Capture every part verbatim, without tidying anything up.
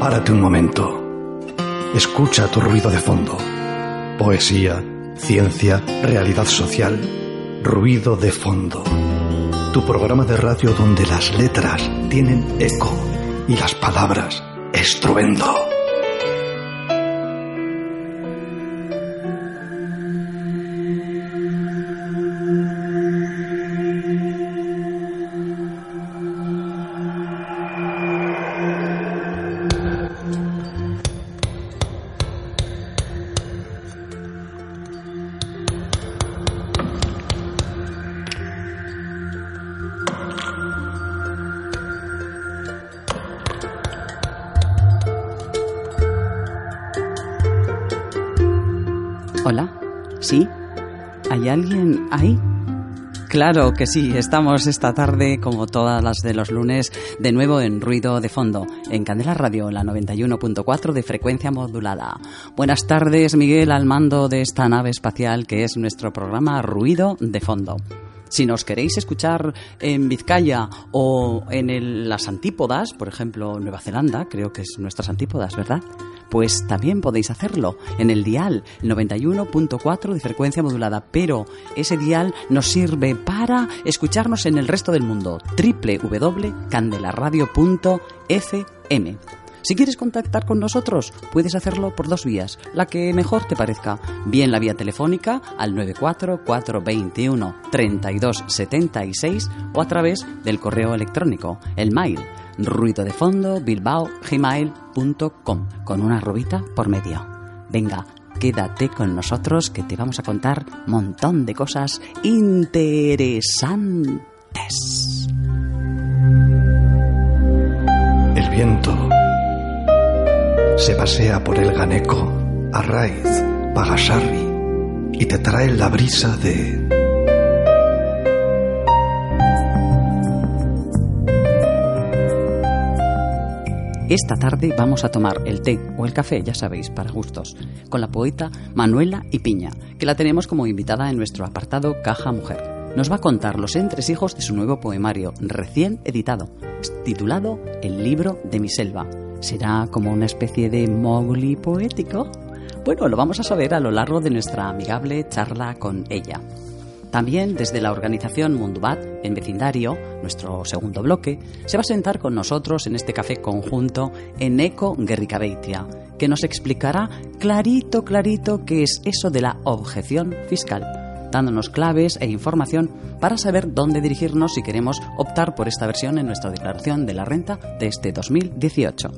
Párate un momento. Escucha tu ruido de fondo. Poesía, ciencia, realidad social. Ruido de fondo. Tu programa de radio donde las letras tienen eco y las palabras estruendo. Claro que sí, estamos esta tarde, como todas las de los lunes, de nuevo en Ruido de Fondo, en Candela Radio, la noventa y uno punto cuatro de frecuencia modulada. Buenas tardes, Miguel, al mando de esta nave espacial que es nuestro programa Ruido de Fondo. Si nos queréis escuchar en Vizcaya o en el, las antípodas, por ejemplo, Nueva Zelanda, creo que es nuestras antípodas, ¿verdad? Pues también podéis hacerlo en el dial noventa y uno punto cuatro de frecuencia modulada, pero ese dial nos sirve para escucharnos en el resto del mundo, doble u doble u doble u punto candelaradio punto efe eme. Si quieres contactar con nosotros, puedes hacerlo por dos vías, la que mejor te parezca. Bien la vía telefónica al nueve cuatro cuatro dos uno tres dos siete seis o a través del correo electrónico, el mail ruido de fondo bilbao gmail punto com con una arrobita por medio. Venga, quédate con nosotros que te vamos a contar un montón de cosas interesantes. El viento se pasea por el Ganeco, Arraiz, Pagasarri y te trae la brisa de... Esta tarde vamos a tomar el té o el café, ya sabéis, para gustos, con la poeta Manuela Ipiña, que la tenemos como invitada en nuestro apartado Caja Mujer. Nos va a contar los entresijos de su nuevo poemario recién editado, titulado El libro de mi selva. ¿Será como una especie de Mowgli poético? Bueno, lo vamos a saber a lo largo de nuestra amigable charla con ella. También desde la organización Mundubat, en vecindario, nuestro segundo bloque, se va a sentar con nosotros en este café conjunto Eneko Gerrikabeitia, que nos explicará clarito, clarito qué es eso de la objeción fiscal, dándonos claves e información para saber dónde dirigirnos si queremos optar por esta versión en nuestra declaración de la renta de este dos mil dieciocho.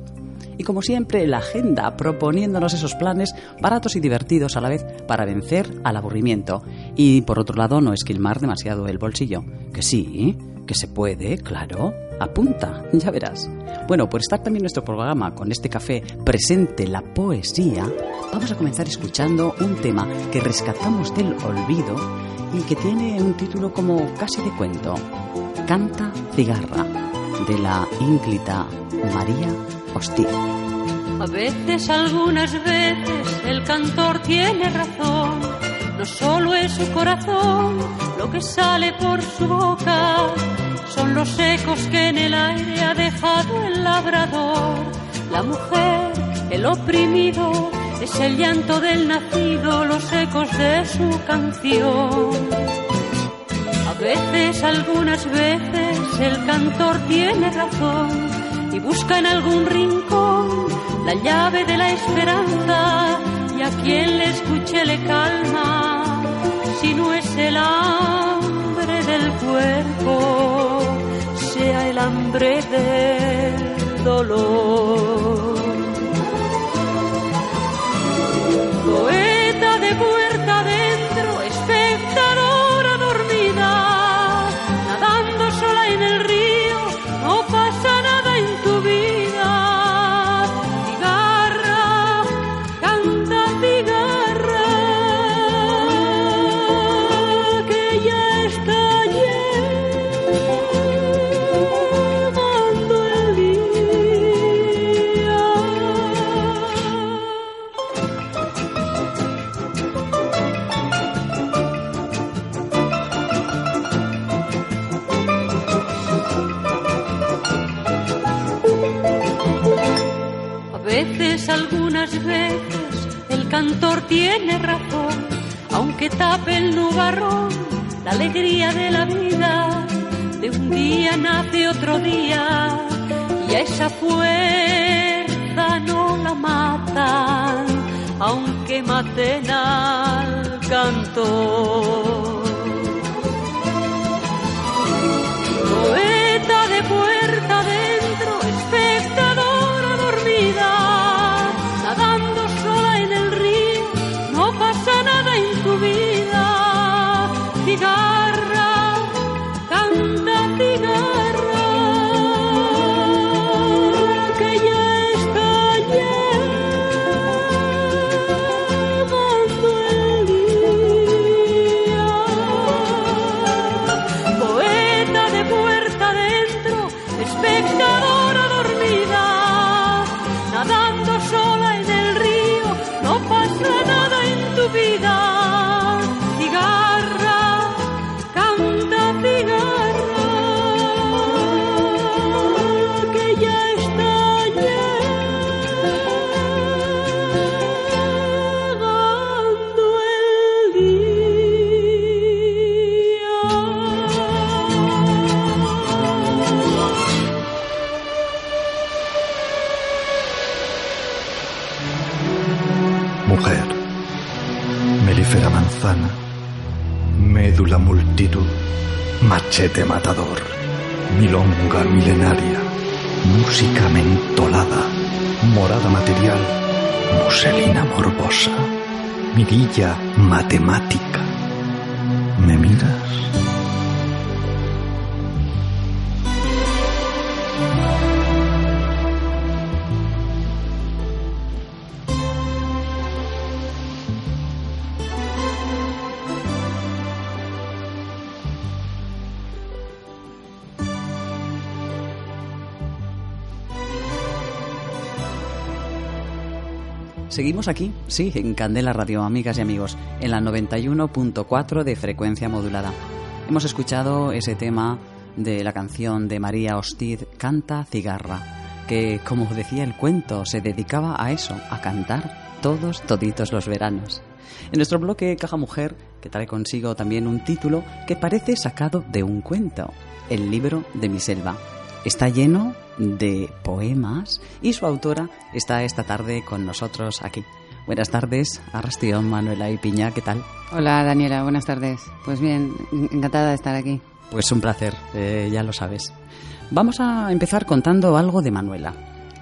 Y como siempre, la agenda proponiéndonos esos planes baratos y divertidos a la vez para vencer al aburrimiento. Y por otro lado, no esquilmar demasiado el bolsillo. Que sí, que se puede, claro. Apunta, ya verás. Bueno, por estar también nuestro programa con este café presente la poesía, vamos a comenzar escuchando un tema que rescatamos del olvido y que tiene un título como casi de cuento. Canta cigarra, de la ínclita María Ostiz. A veces, algunas veces, el cantor tiene razón. No solo es su corazón lo que sale por su boca, son los ecos que en el aire ha dejado el labrador. La mujer, el oprimido, es el llanto del nacido, los ecos de su canción. A veces, algunas veces, el cantor tiene razón y busca en algún rincón la llave de la esperanza, y a quien le escuche le calma, si no es el hambre del cuerpo, sea el hambre del dolor. Poeta de puerta adentro, espectadora dormida, nadando sola en el río, no pasa nada. veces, algunas veces, el cantor tiene razón, aunque tape el nubarrón la alegría de la vida. De un día nace otro día y a esa fuerza no la matan, aunque maten al cantor. Poeta de puerta adentro, espectadora dormida, nadando sola en el río, no pasa nada en tu vida. Cigarra, canta cigarra, que ya está llegando el día. Poeta de puerta adentro, espectadora dormida, nadando sola en el río, no pasa nada en tu vida. Manzana, médula multitud, machete matador, milonga milenaria, música mentolada, morada material, muselina morbosa, mirilla matemática. ¿Me miras? Seguimos aquí, sí, en Candela Radio, amigas y amigos, en la noventa y uno punto cuatro de frecuencia modulada. Hemos escuchado ese tema de la canción de María Ostiz, Canta cigarra, que, como decía el cuento, se dedicaba a eso, a cantar todos, toditos los veranos. En nuestro bloque Caja Mujer, que trae consigo también un título que parece sacado de un cuento, El libro de mi selva. Está lleno de poemas y su autora está esta tarde con nosotros aquí. Buenas tardes, Arrastión, Manuela Ipiña, ¿qué tal? Hola, Daniela, buenas tardes. Pues bien, encantada de estar aquí. Pues un placer, eh, ya lo sabes. Vamos a empezar contando algo de Manuela,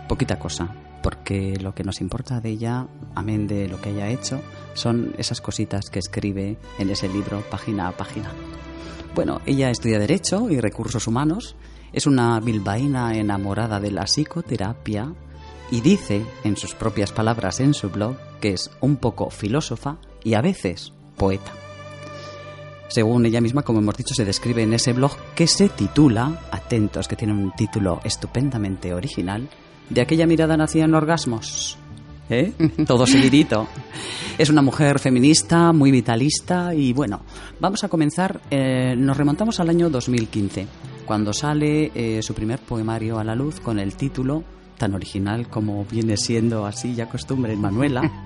poquita cosa, porque lo que nos importa de ella, amén de lo que haya hecho, son esas cositas que escribe en ese libro página a página. Bueno, ella estudia Derecho y Recursos Humanos, es una bilbaína enamorada de la psicoterapia y dice, en sus propias palabras en su blog, que es un poco filósofa y a veces poeta. Según ella misma, como hemos dicho, se describe en ese blog que se titula, atentos que tiene un título estupendamente original, De aquella mirada nacían orgasmos. ¿Eh? Todo seguidito. Es una mujer feminista, muy vitalista y bueno, vamos a comenzar, eh, nos remontamos al año dos mil quince, cuando sale eh, su primer poemario a la luz con el título, tan original como viene siendo así ya costumbre en Manuela,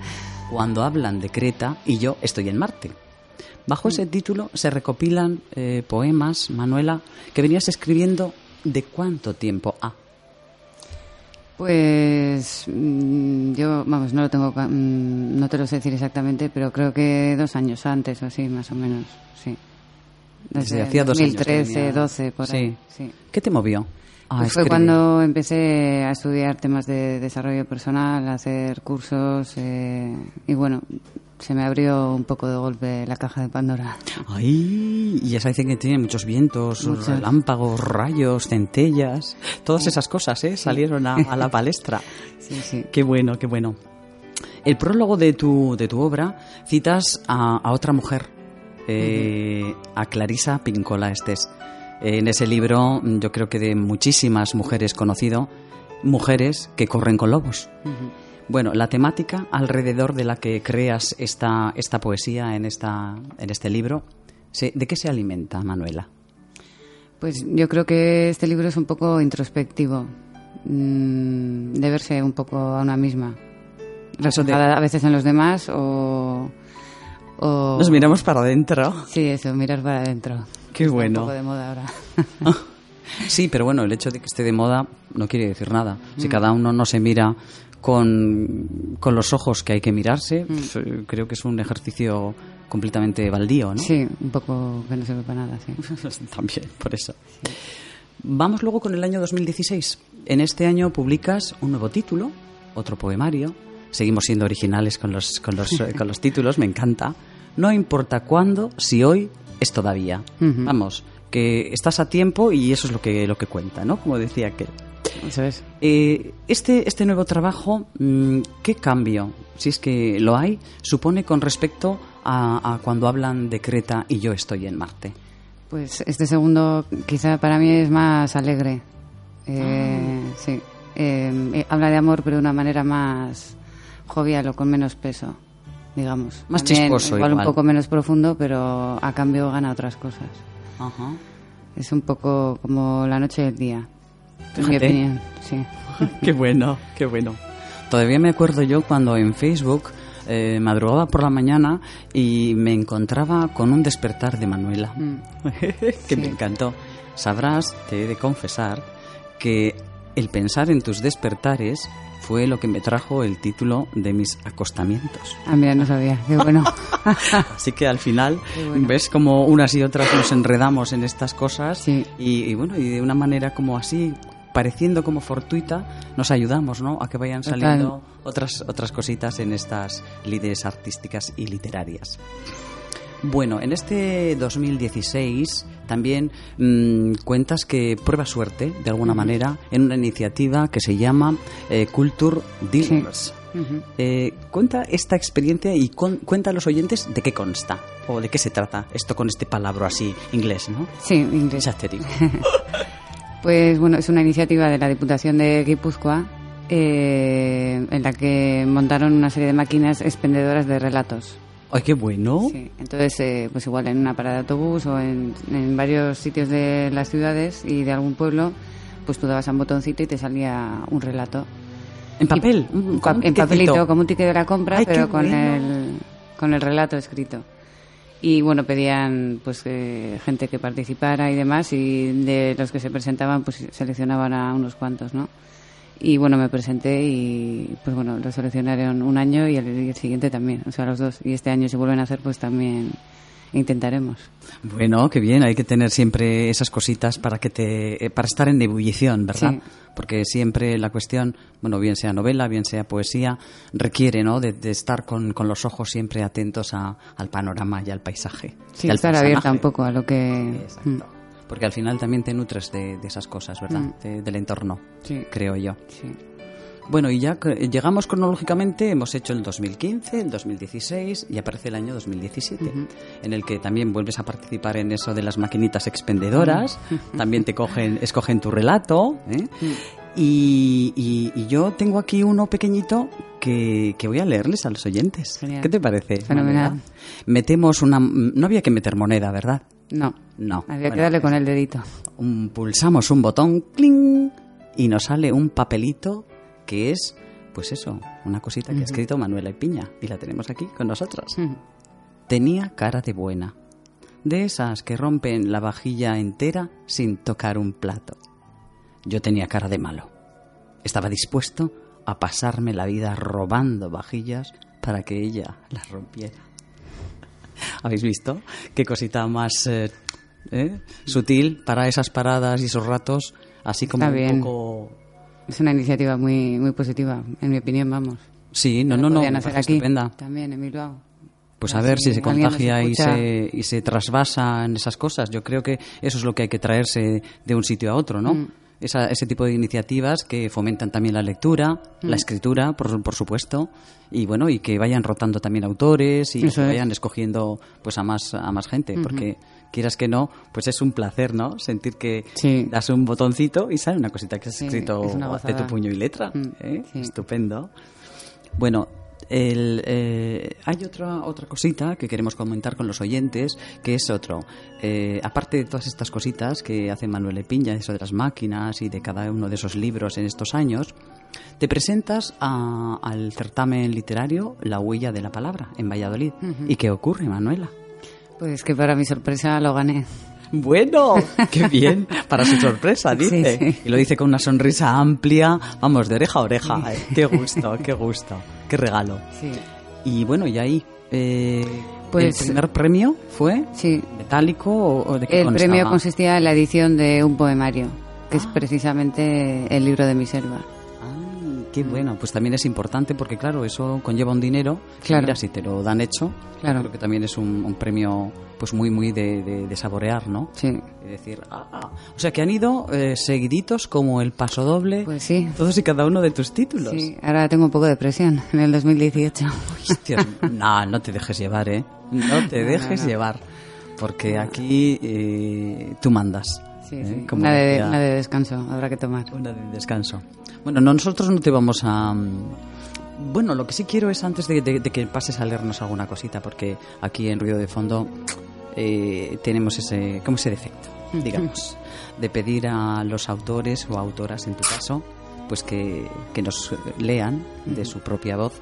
Cuando hablan de Creta y yo estoy en Marte. Bajo ese título se recopilan eh, poemas, Manuela, que venías escribiendo de cuánto tiempo a... Ah, pues yo, vamos, no lo tengo, no te lo sé decir exactamente, pero creo que dos años antes o así, más o menos, sí. Desde, Desde hacía dos dos mil trece, años. dos mil trece, por sí. ahí. Sí. ¿Qué te movió? Ah, pues fue cuando empecé a estudiar temas de desarrollo personal, a hacer cursos, eh, y bueno, se me abrió un poco de golpe la caja de Pandora. Ay, y esa dicen que tiene muchos vientos, muchos relámpagos, rayos, centellas, todas esas cosas, ¿eh? Sí. Salieron a, a la palestra. Sí, sí. Qué bueno, qué bueno. El prólogo de tu de tu obra citas a, a otra mujer, eh, uh-huh. a Clarissa Pinkola Estés. En ese libro, yo creo que de muchísimas mujeres conocido, mujeres que corren con lobos. Uh-huh. Bueno, la temática alrededor de la que creas esta, esta poesía en, esta, en este libro, ¿de qué se alimenta, Manuela? Pues yo creo que este libro es un poco introspectivo. mmm, de verse un poco a una misma, reflejada a veces en los demás o, o... Nos miramos para adentro. Sí, eso, mirar para adentro. Qué está bueno. Un poco de moda ahora. Sí, pero bueno, el hecho de que esté de moda no quiere decir nada. Si mm. cada uno no se mira con, con los ojos que hay que mirarse, mm. pues, creo que es un ejercicio completamente baldío, ¿no? Sí, un poco que no sirve para nada, sí. También, por eso. Sí. Vamos luego con el año dos mil dieciséis. En este año publicas un nuevo título, otro poemario. Seguimos siendo originales con los, con los, con los títulos, me encanta. No importa cuándo, si hoy es todavía. Uh-huh. Vamos, que estás a tiempo y eso es lo que lo que cuenta, ¿no? Como decía aquel. Eso es. Eh, este, este nuevo trabajo, ¿qué cambio, si es que lo hay, supone con respecto a, a cuando hablan de Creta y yo estoy en Marte? Pues este segundo quizá para mí es más alegre. Eh, ah. Sí. Eh, eh, habla de amor, pero de una manera más jovial o con menos peso, digamos. Más también, chisposo. Igual, igual un poco menos profundo, pero a cambio gana otras cosas. Ajá. Es un poco como la noche del día. En mi opinión, sí. Qué bueno, qué bueno. Todavía me acuerdo yo cuando en Facebook eh, madrugaba por la mañana y me encontraba con un despertar de Manuela, mm. que sí. me encantó. Sabrás, te he de confesar, que el pensar en tus despertares fue lo que me trajo el título de mis acostamientos. Ah, mira, no sabía, qué bueno. Así que al final, bueno, ves como unas y otras nos enredamos en estas cosas, sí. y, y bueno, y de una manera como así, pareciendo como fortuita, nos ayudamos, ¿no?, a que vayan saliendo Total. otras otras cositas en estas lides artísticas y literarias. Bueno, en este dos mil dieciséis también mmm, cuentas que pruebas suerte, de alguna uh-huh. manera, en una iniciativa que se llama eh, Culture Dealers. Sí. Uh-huh. Eh, cuenta esta experiencia y con, cuenta a los oyentes de qué consta o de qué se trata esto con este palabra así, inglés, ¿no? Sí, inglés. Pues bueno, es una iniciativa de la Diputación de Guipúzcoa eh, en la que montaron una serie de máquinas expendedoras de relatos. ¡Ay, qué bueno! Sí, entonces, eh, pues igual en una parada de autobús o en, en varios sitios de las ciudades y de algún pueblo, pues tú dabas a un botoncito y te salía un relato. ¿En papel? Y, un, pa- un en papelito, como un ticket de la compra, Ay, pero con bueno. el con el relato escrito. Y bueno, pedían pues eh, gente que participara y demás, y de los que se presentaban, pues seleccionaban a unos cuantos, ¿no? Y bueno, me presenté y pues bueno, lo seleccionaron un año y el siguiente también, o sea, los dos. Y este año si vuelven a hacer, pues también intentaremos. Bueno, qué bien, hay que tener siempre esas cositas para que te para estar en ebullición, ¿verdad? Sí. Porque siempre la cuestión, bueno, bien sea novela, bien sea poesía, requiere, ¿no?, de, de estar con, con los ojos siempre atentos a, al panorama y al paisaje. Sí, estar abierta un poco a lo que... Exacto. Mm. Porque al final también te nutres de, de esas cosas, ¿verdad? Mm. De, del entorno, sí. creo yo. Sí. Bueno, y ya llegamos cronológicamente, hemos hecho el dos mil quince, el dos mil dieciséis y aparece el año dos mil diecisiete, uh-huh. en el que también vuelves a participar en eso de las maquinitas expendedoras, uh-huh. también te cogen, escogen tu relato, ¿eh? Uh-huh. Y, y, y yo tengo aquí uno pequeñito que, que voy a leerles a los oyentes. Genial. ¿Qué te parece? Fenomenal. Metemos una... No había que meter moneda, ¿verdad? No, no. Había bueno, que darle con el dedito. Un, pulsamos un botón, cling, y nos sale un papelito que es, pues eso, una cosita uh-huh. que ha escrito Manuela Ipiña, y la tenemos aquí con nosotras. Uh-huh. Tenía cara de buena, de esas que rompen la vajilla entera sin tocar un plato. Yo tenía cara de malo. Estaba dispuesto a pasarme la vida robando vajillas para que ella las rompiera. ¿Habéis visto? Qué cosita más eh, ¿eh? sutil para esas paradas y esos ratos, así como Está un bien. poco... Es una iniciativa muy muy positiva, en mi opinión, vamos. Sí, no, no, no, no hacer aquí, estupenda. También en Bilbao. Pues a ver si se contagia y se, y se trasvasa en esas cosas. Yo creo que eso es lo que hay que traerse de un sitio a otro, ¿no? Mm. Esa, ese tipo de iniciativas que fomentan también la lectura, mm. la escritura, por, por supuesto, y bueno, y que vayan rotando también autores y Eso que vayan es. escogiendo pues a más a más gente, mm-hmm. porque quieras que no, pues es un placer, ¿no? Sentir que sí. das un botoncito y sale una cosita que has sí, escrito es de tu puño y letra, mm. ¿eh? sí. Estupendo. Bueno, El, eh, hay otra otra cosita que queremos comentar con los oyentes, que es otro. Eh, aparte de todas estas cositas que hace Manuela Ipiña, eso de las máquinas y de cada uno de esos libros en estos años, te presentas a, al certamen literario La huella de la palabra en Valladolid. Uh-huh. ¿Y qué ocurre, Manuela? Pues que para mi sorpresa lo gané. Bueno, qué bien, para su sorpresa, dice. Sí, sí. Y lo dice con una sonrisa amplia, vamos, de oreja a oreja. ¿Eh? Qué gusto, qué gusto, qué regalo. Sí. Y bueno, y ahí, eh, pues, ¿el primer premio fue sí. metálico o, o de qué el constaba? El premio consistía en la edición de un poemario, que ah. es precisamente el libro de mi selva. Ay, qué bueno, pues también es importante porque, claro, eso conlleva un dinero. Claro. Mira, si te lo dan hecho, claro. Creo que también es un, un premio... pues muy muy de, de, de saborear, ¿no? Sí. Es decir, ah, ah. O sea, que han ido eh, seguiditos como el paso doble. Pues sí. Todos y cada uno de tus títulos. Sí, ahora tengo un poco de presión en el dos mil dieciocho. Hostias, no, no te dejes llevar, ¿eh? No te no, dejes no, no. llevar, porque aquí eh, tú mandas. Sí, ¿eh? Sí. Como una, de, ya... una de descanso, habrá que tomar. Una de descanso. Bueno, nosotros no te vamos a... Bueno, lo que sí quiero es antes de, de, de que pases a leernos alguna cosita, porque aquí en Ruido de Fondo... Eh, tenemos ese como ese defecto, digamos, de pedir a los autores o autoras, en tu caso, pues que, que nos lean de su propia voz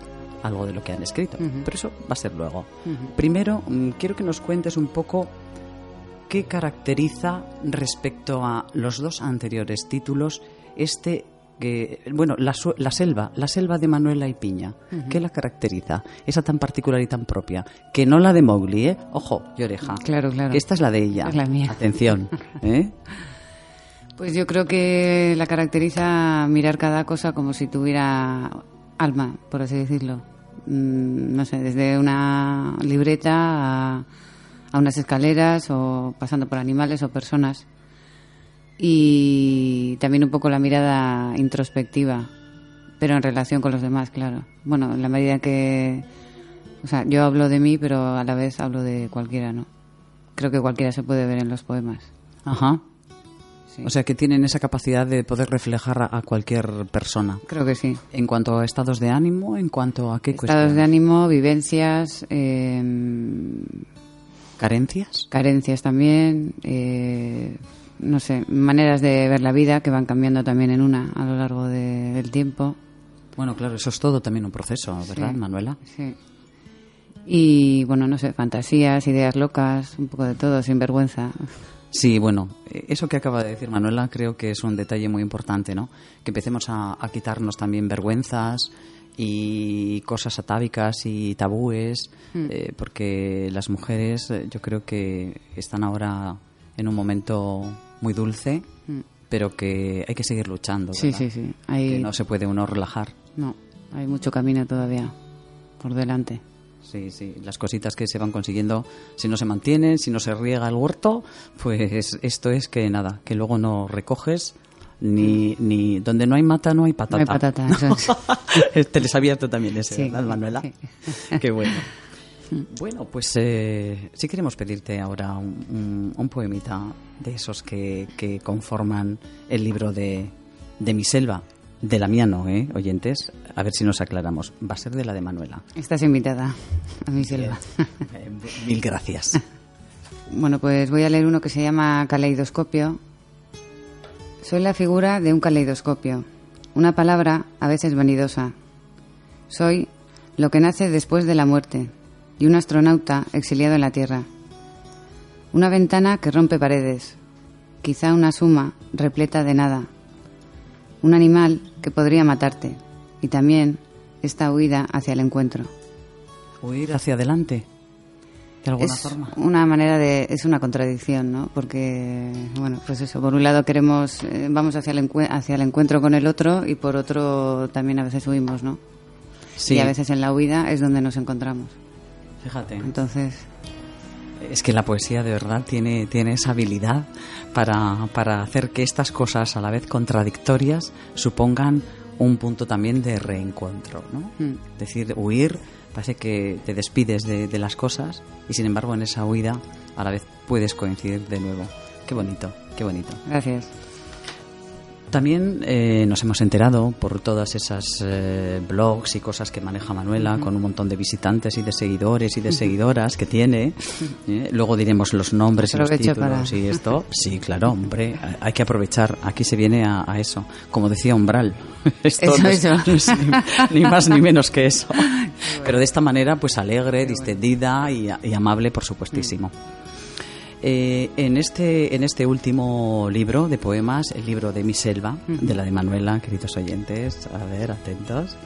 algo de lo que han escrito. Uh-huh. Pero eso va a ser luego. Uh-huh. Primero, quiero que nos cuentes un poco qué caracteriza respecto a los dos anteriores títulos este... Que, bueno, la, la selva, la selva de Manuela Ipiña, uh-huh. ¿Qué la caracteriza? Esa tan particular y tan propia, que no la de Mowgli, ¿eh? Ojo, y oreja. Claro, claro. Esta es la de ella. Es la mía. Atención, ¿eh? Pues yo creo que la caracteriza mirar cada cosa como si tuviera alma, por así decirlo. Mm, no sé, desde una libreta a, a unas escaleras o pasando por animales o personas. Y también un poco la mirada introspectiva, pero en relación con los demás, claro. Bueno, en la medida que... O sea, yo hablo de mí, pero a la vez hablo de cualquiera, ¿no? Creo que cualquiera se puede ver en los poemas. Ajá. Sí. O sea, que tienen esa capacidad de poder reflejar a cualquier persona. Creo que sí. ¿En cuanto a estados de ánimo? ¿En cuanto a qué cuestiones? Estados de ánimo, vivencias... Eh... ¿Carencias? Carencias también... Eh... No sé, maneras de ver la vida que van cambiando también en una a lo largo de, del tiempo. Bueno, claro, eso es todo también un proceso, ¿verdad, sí, Manuela? Sí. Y, bueno, no sé, fantasías, ideas locas, un poco de todo, sin vergüenza. Sí, bueno, eso que acaba de decir Manuela creo que es un detalle muy importante, ¿no? Que empecemos a, a quitarnos también vergüenzas y cosas atávicas y tabúes, mm. eh, porque las mujeres yo creo que están ahora en un momento... muy dulce, pero que hay que seguir luchando, ¿verdad? Sí, sí, sí. Hay... Que no se puede uno relajar. No, hay mucho camino todavía por delante. Sí, sí. Las cositas que se van consiguiendo, si no se mantienen, si no se riega el huerto, pues esto es que nada, que luego no recoges ni... ni donde no hay mata, no hay patata. No hay patata, eso es. Te les abierto también ese, sí, ¿verdad, Manuela? Sí. Qué bueno. Bueno, pues eh, sí queremos pedirte ahora un, un, un poemita de esos que, que conforman el libro de, de mi selva. De la mía no, ¿eh? Oyentes, a ver si nos aclaramos. Va a ser de la de Manuela. Estás invitada a mi selva. Eh, mil gracias. Bueno, pues voy a leer uno que se llama Caleidoscopio. Soy la figura de un caleidoscopio, una palabra a veces vanidosa. Soy lo que nace después de la muerte y un astronauta exiliado en la Tierra. Una ventana que rompe paredes, quizá una suma repleta de nada. Un animal que podría matarte, y también esta huida hacia el encuentro. ¿Huir hacia adelante? De alguna es forma. Una manera de, es una contradicción, ¿no? Porque, bueno, pues eso, por un lado queremos, eh, vamos hacia el, encu- hacia el encuentro con el otro, y por otro también a veces huimos, ¿no? Sí. Y a veces en la huida es donde nos encontramos. Fíjate. Entonces, es que la poesía de verdad tiene, tiene esa habilidad para, para hacer que estas cosas a la vez contradictorias supongan un punto también de reencuentro, ¿no? Mm. Es decir, huir, parece que te despides de, de las cosas y sin embargo en esa huida a la vez puedes coincidir de nuevo. Qué bonito, qué bonito. Gracias. También eh, nos hemos enterado por todas esas eh, blogs y cosas que maneja Manuela, uh-huh. con un montón de visitantes y de seguidores y de uh-huh. seguidoras que tiene. ¿Eh? Luego diremos los nombres Aprovecho y los títulos para... y esto. Sí, claro, hombre, hay que aprovechar. Aquí se viene a, a eso. Como decía Umbral, esto eso, no es, eso. No es ni, ni más ni menos que eso. Bueno. Pero de esta manera, pues alegre, bueno. distendida y, y amable, por supuestísimo. Uh-huh. Eh, en este en este último libro de poemas, el libro de Mi Selva, de la de Manuela, queridos oyentes, a ver, atentos,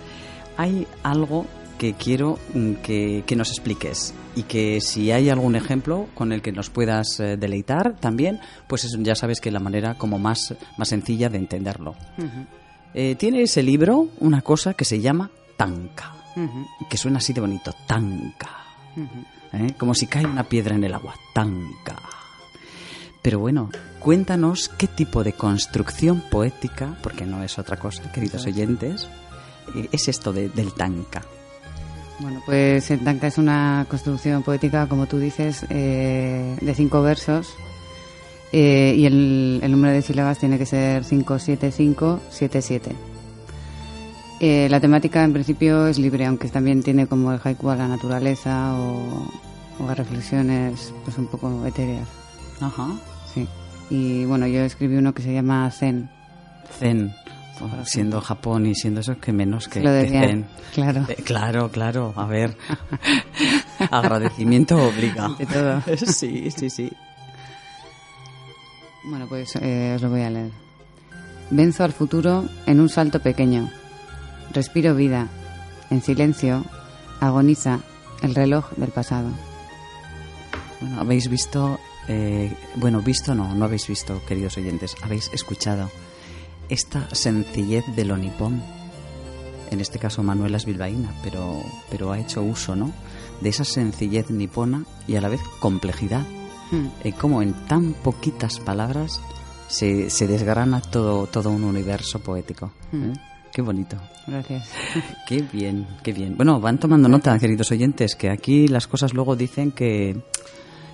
hay algo que quiero que, que nos expliques y que si hay algún ejemplo con el que nos puedas eh, deleitar también, pues es, ya sabes que es la manera como más, más sencilla de entenderlo. Uh-huh. Eh, tiene ese libro una cosa que se llama tanca, uh-huh. que suena así de bonito, tanca. Uh-huh. ¿Eh? Como si cae una piedra en el agua, tanca. Pero bueno, cuéntanos qué tipo de construcción poética, porque no es otra cosa, queridos oyentes, es esto de, del tanca. Bueno, pues el tanca es una construcción poética, como tú dices, eh, de cinco versos, eh, y el, el número de sílabas tiene que ser cinco, siete, cinco, siete, siete. Eh, la temática en principio es libre, aunque también tiene como el haiku a la naturaleza o, o a reflexiones pues un poco etéreas. Ajá. Sí. Y bueno, yo escribí uno que se llama Zen. Zen. Bueno, siendo Japón y siendo eso, que menos que, que Zen. Claro. Eh, claro, claro. A ver. Agradecimiento obliga. De todo. Sí, sí, sí. Bueno, pues eh, os lo voy a leer. Venzo al futuro en un salto pequeño. Respiro vida, en silencio, agoniza el reloj del pasado. Bueno, habéis visto, eh, bueno, visto no, no habéis visto, queridos oyentes, habéis escuchado esta sencillez de lo nipón. En este caso Manuela es bilbaína, pero, pero ha hecho uso, ¿no?, de esa sencillez nipona y a la vez complejidad. Mm. Eh, como en tan poquitas palabras se, se desgrana todo, todo un universo poético. Mm. ¿Eh? Qué bonito. Gracias. Qué bien, qué bien. Bueno, van tomando nota, queridos oyentes, que aquí las cosas luego dicen que,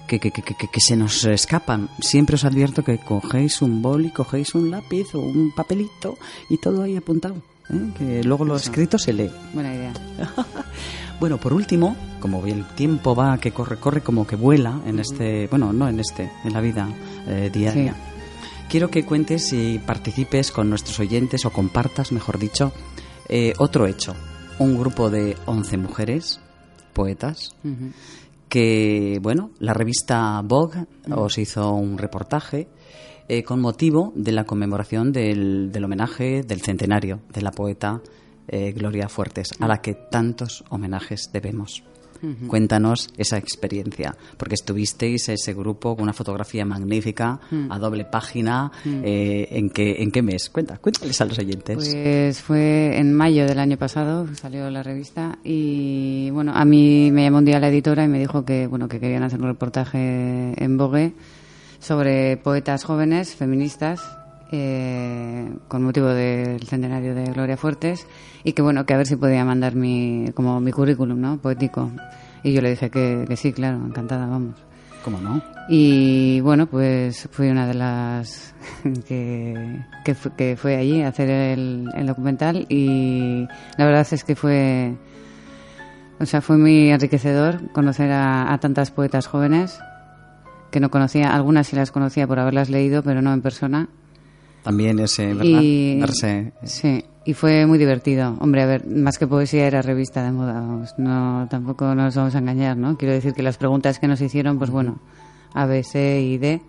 que, que, que, que, que se nos escapan. Siempre os advierto que cogéis un boli, cogéis un lápiz o un papelito y todo ahí apuntado, ¿eh? Que luego lo escrito se lee. Buena idea. Bueno, por último, como el tiempo va, que corre, corre como que vuela en este, bueno, no en este, en la vida eh, diaria. Sí. Quiero que cuentes y participes con nuestros oyentes o compartas, mejor dicho, eh, otro hecho. Un grupo de once mujeres, poetas, uh-huh. que, bueno, la revista Vogue uh-huh. os hizo un reportaje eh, con motivo de la conmemoración del, del homenaje del centenario de la poeta eh, Gloria Fuertes, uh-huh. a la que tantos homenajes debemos. Uh-huh. Cuéntanos esa experiencia, porque estuvisteis ese grupo con una fotografía magnífica, uh-huh. a doble página, uh-huh. eh, ¿en qué, en qué mes? Cuenta, cuéntales a los oyentes. Pues fue en mayo del año pasado, salió la revista y bueno, a mí me llamó un día la editora y me dijo que bueno, que querían hacer un reportaje en Vogue sobre poetas jóvenes, feministas, eh, con motivo del centenario de Gloria Fuertes, y que bueno, que a ver si podía mandar mi como mi currículum, ¿no?, poético. Y yo le dije que, que sí, claro, encantada, vamos. ¿Cómo no? Y bueno, pues fui una de las que, que, fue, que fue allí a hacer el, el documental y la verdad es que fue, o sea, fue muy enriquecedor conocer a, a tantas poetas jóvenes que no conocía. Algunas sí las conocía por haberlas leído, pero no en persona. También ese, ¿verdad? Y, Darse... Sí, y fue muy divertido. Hombre, a ver, más que poesía era revista de moda, vamos. No, tampoco nos vamos a engañar, ¿no? Quiero decir que las preguntas que nos hicieron, pues bueno, A, B, C y D.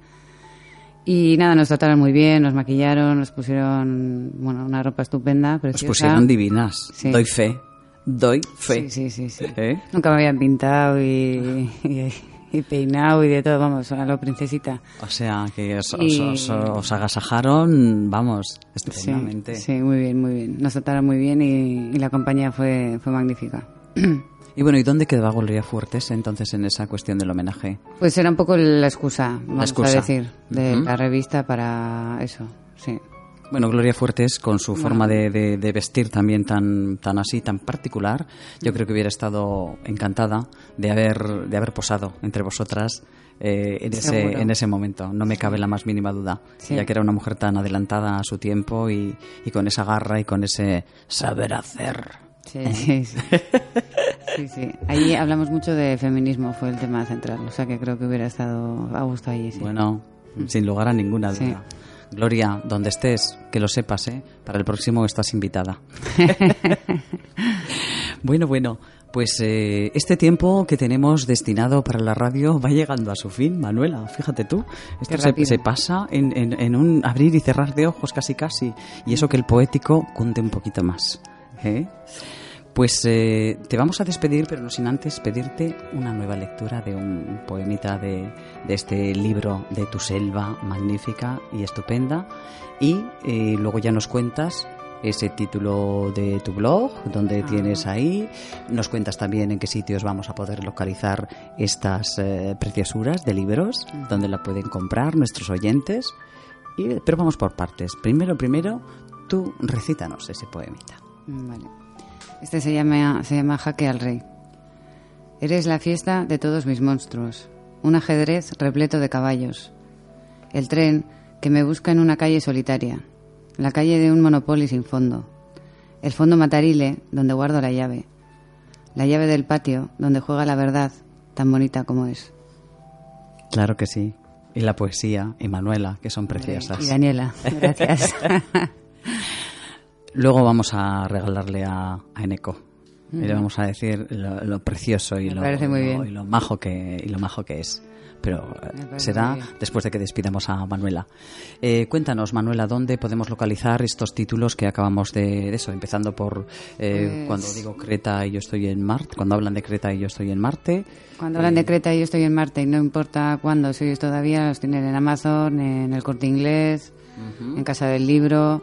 Y nada, nos trataron muy bien, nos maquillaron, nos pusieron, bueno, una ropa estupenda, preciosa. Nos pusieron divinas, sí. Doy fe, doy fe. Sí, sí, sí, sí. ¿Eh? Nunca me habían pintado y... y Y peinado y de todo, vamos, a lo princesita. O sea, que os, y... os, os, os agasajaron, vamos, estupendamente. Sí, sí, muy bien, muy bien. Nos trataron muy bien y, y la compañía fue, fue magnífica. Y bueno, ¿y dónde quedaba Gloria Fuertes entonces en esa cuestión del homenaje? Pues era un poco la excusa, vamos la excusa. a decir, de uh-huh. la revista para eso, sí. Bueno, Gloria Fuertes, con su bueno. forma de, de, de vestir también tan, tan así, tan particular, yo creo que hubiera estado encantada de haber, de haber posado entre vosotras eh, en, ese, en ese momento, no me cabe la más mínima duda, sí. ya que era una mujer tan adelantada a su tiempo y, y con esa garra y con ese saber hacer. Sí, sí, sí. Sí, sí. Ahí hablamos mucho de feminismo, fue el tema central, o sea que creo que hubiera estado a gusto ahí. Sí. Bueno, sin lugar a ninguna duda. Sí. Gloria, donde estés, que lo sepas, ¿eh? Para el próximo estás invitada. Bueno, bueno, pues eh, este tiempo que tenemos destinado para la radio va llegando a su fin, Manuela, fíjate tú. Esto se, se pasa en, en, en un abrir y cerrar de ojos casi casi, y eso que el poético cuente un poquito más. ¿Eh? Pues eh, te vamos a despedir, pero no sin antes pedirte una nueva lectura de un poemita de, de este libro de tu selva magnífica y estupenda, y eh, luego ya nos cuentas ese título de tu blog, donde ah. tienes ahí, nos cuentas también en qué sitios vamos a poder localizar estas eh, preciosuras de libros, ah. donde la pueden comprar nuestros oyentes, y, pero vamos por partes. Primero, primero, tú recítanos ese poemita. Vale. Este se llama, se llama Jaque al Rey. Eres la fiesta de todos mis monstruos, un ajedrez repleto de caballos, el tren que me busca en una calle solitaria, la calle de un monopolio sin fondo, el fondo matarile donde guardo la llave, la llave del patio donde juega la verdad, tan bonita como es. Claro que sí. Y la poesía, y Manuela, que son preciosas. Y Daniela, gracias. Luego vamos a regalarle a, a Eneko. Uh-huh. Y le vamos a decir lo, lo precioso y lo, lo, y lo majo que y lo majo que es. Pero será después de que despidamos a Manuela. Eh, cuéntanos, Manuela, ¿dónde podemos localizar estos títulos que acabamos de, de eso? Empezando por eh, pues... cuando digo Creta y yo estoy en Marte, cuando hablan de Creta y yo estoy en Marte. Cuando eh... hablan de Creta y yo estoy en Marte, y no importa cuándo, si ellos todavía los tienen en Amazon, en el Corte Inglés, uh-huh. en Casa del Libro.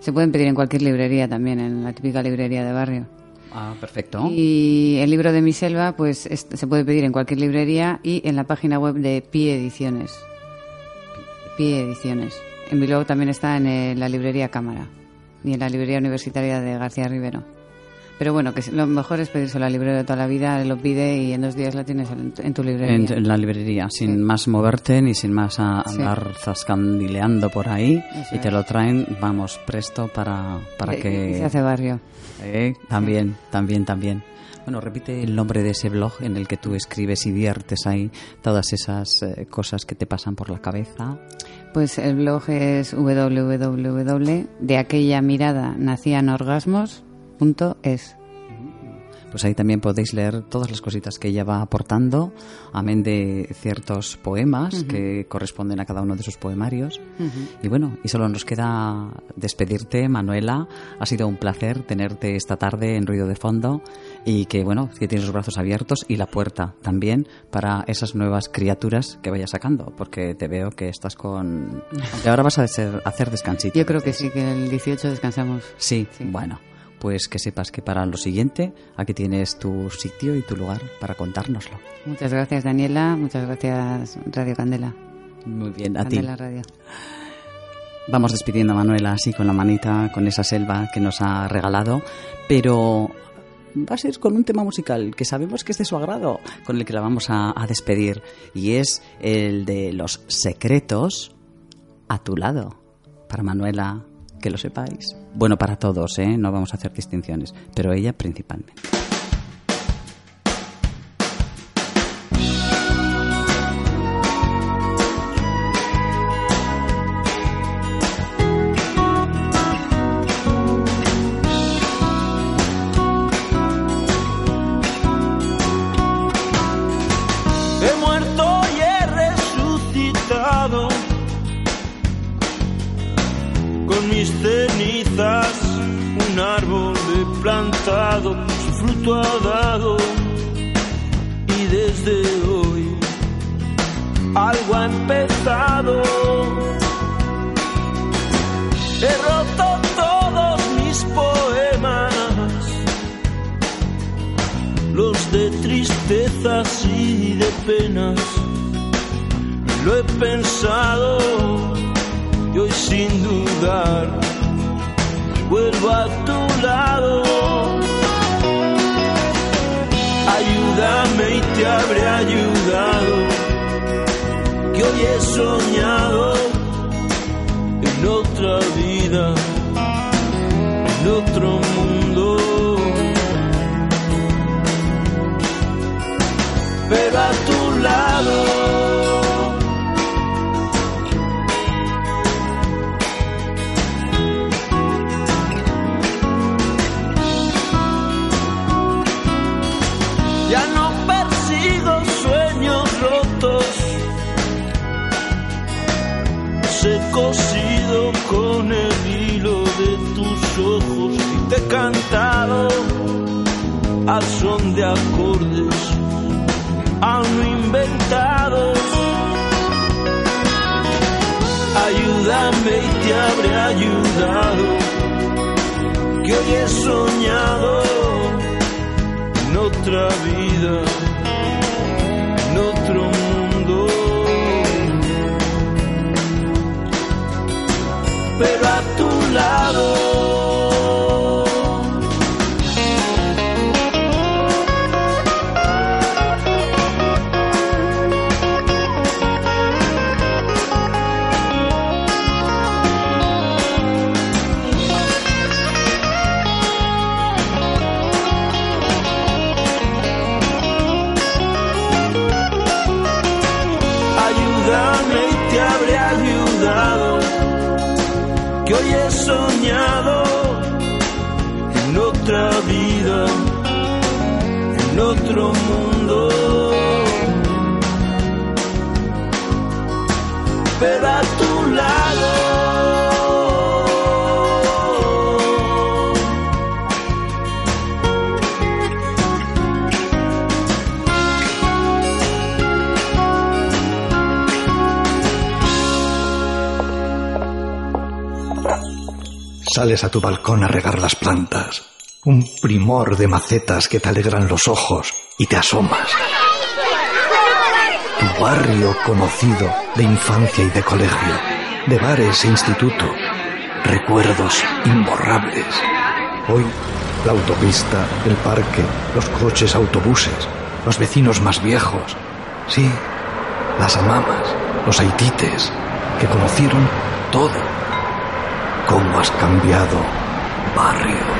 Se pueden pedir en cualquier librería también, en la típica librería de barrio. Ah, perfecto. Y el libro de mi selva, pues es, se puede pedir en cualquier librería y en la página web de Piediciones. Piediciones. En Bilbao también está en eh, la librería Cámara y en la librería universitaria de García Rivero. Pero bueno, que lo mejor es pedírselo al librero de toda la vida, lo pide y en dos días lo tienes en tu librería. En, en la librería, sin sí. más moverte ni sin más a andar sí. zascandileando por ahí. Eso y te es. Lo traen, vamos, presto para, para de, que... Se hace barrio. ¿Eh? También, sí. también, también. Bueno, repite el nombre de ese blog en el que tú escribes y viertes ahí todas esas eh, cosas que te pasan por la cabeza. Pues el blog es doble u doble u doble u punto de aquella mirada nacían orgasmos Punto es. Pues ahí también podéis leer todas las cositas que ella va aportando, amén de ciertos poemas uh-huh. que corresponden a cada uno de sus poemarios. Uh-huh. Y bueno, y solo nos queda despedirte, Manuela. Ha sido un placer tenerte esta tarde en Ruido de Fondo y que, bueno, que tienes los brazos abiertos y la puerta también para esas nuevas criaturas que vayas sacando, porque te veo que estás con... Aunque ahora vas a hacer, hacer descansito. Yo creo que sí, que el dieciocho descansamos. Sí, sí. Bueno. Pues que sepas que para lo siguiente aquí tienes tu sitio y tu lugar para contárnoslo. Muchas gracias, Daniela. Muchas gracias, Radio Candela. Muy bien, a ti. Candela Radio. Vamos despidiendo a Manuela así con la manita, con esa selva que nos ha regalado, pero va a ser con un tema musical que sabemos que es de su agrado, con el que la vamos a, a despedir, y es el de Los Secretos a tu lado, para Manuela. Que lo sepáis. Bueno, para todos, ¿eh? No vamos a hacer distinciones, pero ella principalmente. Ayúdame y te habré ayudado. y he soñado en otra vida, en otro mundo. Pero a tu lado ya no persigo sueños rotos, los he cosido con el hilo de tus ojos y te he cantado al son de acordes aún inventados. Ayúdame y te habré ayudado, que hoy he soñado en otra vida, en otro mundo. Pero a tu lado vida, en otro mundo. Pero a tu lado sales a tu balcón a regar las plantas. Un primor de macetas que te alegran los ojos y te asomas. Tu barrio conocido de infancia y de colegio, de bares e instituto, recuerdos imborrables. Hoy, la autopista, el parque, los coches, autobuses, los vecinos más viejos. Sí, las amamas, los haitites, que conocieron todo. ¿Cómo has cambiado, barrio?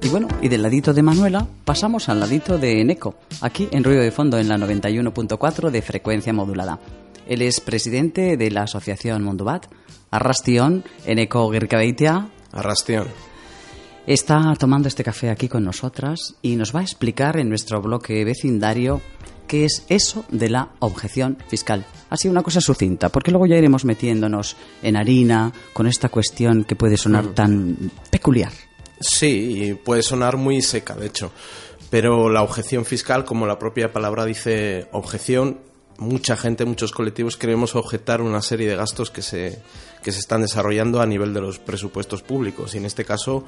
Y bueno, y del ladito de Manuela pasamos al ladito de Eneko, aquí en Ruido de Fondo, en la noventa y uno punto cuatro de frecuencia modulada. Él es presidente de la asociación Mundubat. Arrastion, Eneko Gerrikabeitia. Arrastion. Está tomando este café aquí con nosotras y nos va a explicar en nuestro bloque vecindario qué es eso de la objeción fiscal. Así, una cosa sucinta, porque luego ya iremos metiéndonos en harina con esta cuestión que puede sonar mm. tan peculiar. Sí, y puede sonar muy seca, de hecho. Pero la objeción fiscal, como la propia palabra dice, objeción, mucha gente, muchos colectivos queremos objetar una serie de gastos que se, que se están desarrollando a nivel de los presupuestos públicos. Y en este caso,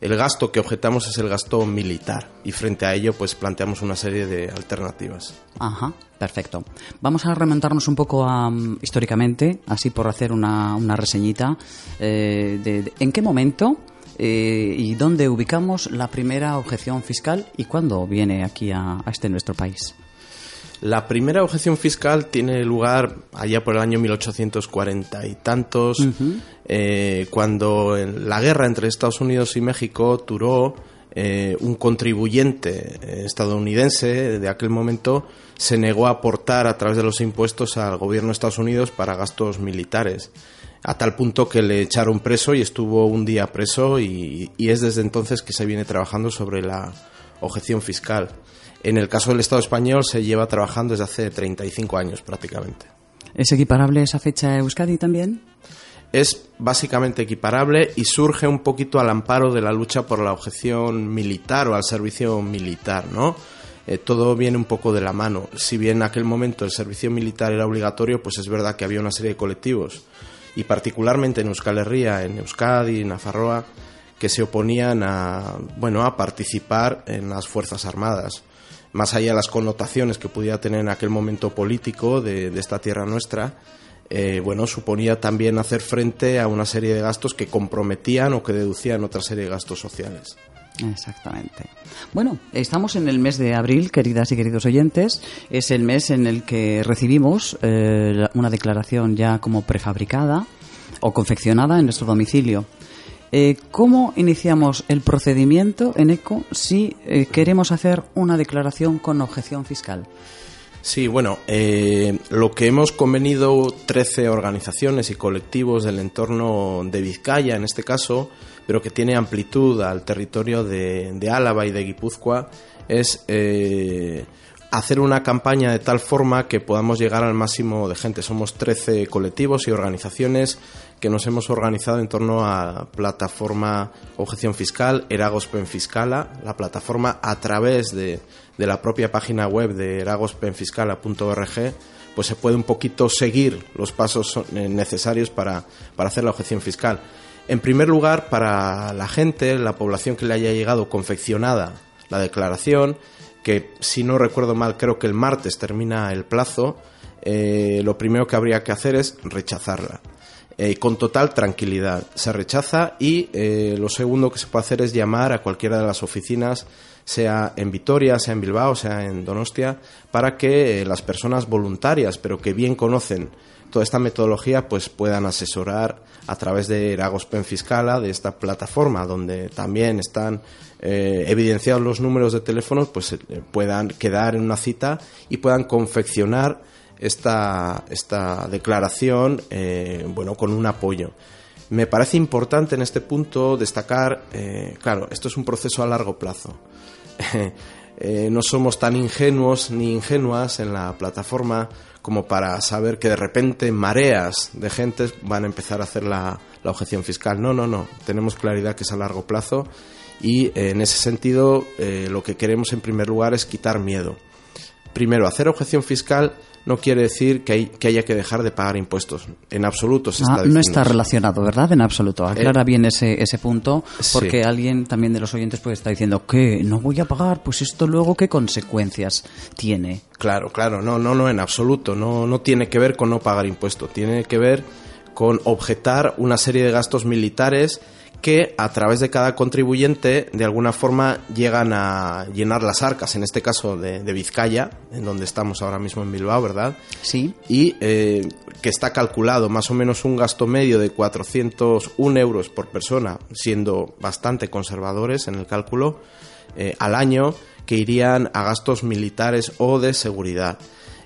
el gasto que objetamos es el gasto militar. Y frente a ello, pues planteamos una serie de alternativas. Ajá, perfecto. Vamos a remontarnos un poco a, um, históricamente, así por hacer una, una reseñita. Eh, de, de, ¿En qué momento... Eh, y dónde ubicamos la primera objeción fiscal y cuándo viene aquí a, a este nuestro país? La primera objeción fiscal tiene lugar allá por el año mil ochocientos cuarenta y tantos, uh-huh. eh, cuando la guerra entre Estados Unidos y México Turó, eh, un contribuyente estadounidense de aquel momento se negó a aportar a través de los impuestos al gobierno de Estados Unidos para gastos militares, a tal punto que le echaron preso y estuvo un día preso y, y es desde entonces que se viene trabajando sobre la objeción fiscal. En el caso del Estado español se lleva trabajando desde hace treinta y cinco años prácticamente. ¿Es equiparable esa fecha a Euskadi también? Es básicamente equiparable y surge un poquito al amparo de la lucha por la objeción militar o al servicio militar, ¿no? Eh, todo viene un poco de la mano. Si bien en aquel momento el servicio militar era obligatorio, pues es verdad que había una serie de colectivos, y particularmente en Euskal Herria, en Euskadi, en Nafarroa, que se oponían a, bueno, a participar en las Fuerzas Armadas. más allá de las connotaciones que pudiera tener en aquel momento político de, de esta tierra nuestra, eh, bueno, suponía también hacer frente a una serie de gastos que comprometían o que deducían otra serie de gastos sociales. Exactamente. Bueno, estamos en el mes de abril, queridas y queridos oyentes. Es el mes en el que recibimos eh, una declaración ya como prefabricada o confeccionada en nuestro domicilio. Eh, ¿Cómo iniciamos el procedimiento, Eneko, si eh, queremos hacer una declaración con objeción fiscal? Sí, bueno, eh, lo que hemos convenido trece organizaciones y colectivos del entorno de Vizcaya, en este caso, pero que tiene amplitud al territorio de, de Álava y de Guipúzcoa, es eh, hacer una campaña de tal forma que podamos llegar al máximo de gente. Somos trece colectivos y organizaciones que nos hemos organizado en torno a plataforma Objeción Fiscal, Eragozpen Fiskala, la plataforma a través de, de la propia página web de eragozpenfiskala punto org, pues se puede un poquito seguir los pasos necesarios para, para hacer la objeción fiscal. En primer lugar, para la gente, la población que le haya llegado confeccionada la declaración, que si no recuerdo mal creo que el martes termina el plazo, eh, lo primero que habría que hacer es rechazarla. Eh, con total tranquilidad se rechaza y eh, lo segundo que se puede hacer es llamar a cualquiera de las oficinas, sea en Vitoria, sea en Bilbao, sea en Donostia, para que eh, las personas voluntarias, pero que bien conocen toda esta metodología, pues puedan asesorar a través de Eragozpen Fiskala, de esta plataforma donde también están eh, evidenciados los números de teléfonos, pues eh, puedan quedar en una cita y puedan confeccionar Esta, esta declaración eh, bueno, con un apoyo. Me parece importante en este punto destacar, eh, claro, esto es un proceso a largo plazo. eh, no somos tan ingenuos ni ingenuas en la plataforma como para saber que de repente mareas de gente van a empezar a hacer la, la objeción fiscal. No, no, no, tenemos claridad que es a largo plazo y eh, en ese sentido eh, lo que queremos en primer lugar es quitar miedo. Primero, hacer objeción fiscal no quiere decir que, hay, que haya que dejar de pagar impuestos. En absoluto se está ah, diciendo. No está relacionado, ¿verdad? En absoluto. Aclara eh, bien ese, ese punto, porque sí. Alguien también de los oyentes puede estar diciendo que no voy a pagar, pues esto luego qué consecuencias tiene. Claro, claro. No, no, no, en absoluto. No, no tiene que ver con no pagar impuestos. Tiene que ver con objetar una serie de gastos militares que a través de cada contribuyente de alguna forma llegan a llenar las arcas, en este caso de, de Vizcaya, en donde estamos ahora mismo en Bilbao, ¿verdad? Sí. Y eh, que está calculado más o menos un gasto medio de cuatrocientos uno euros por persona, siendo bastante conservadores en el cálculo, eh, al año, que irían a gastos militares o de seguridad.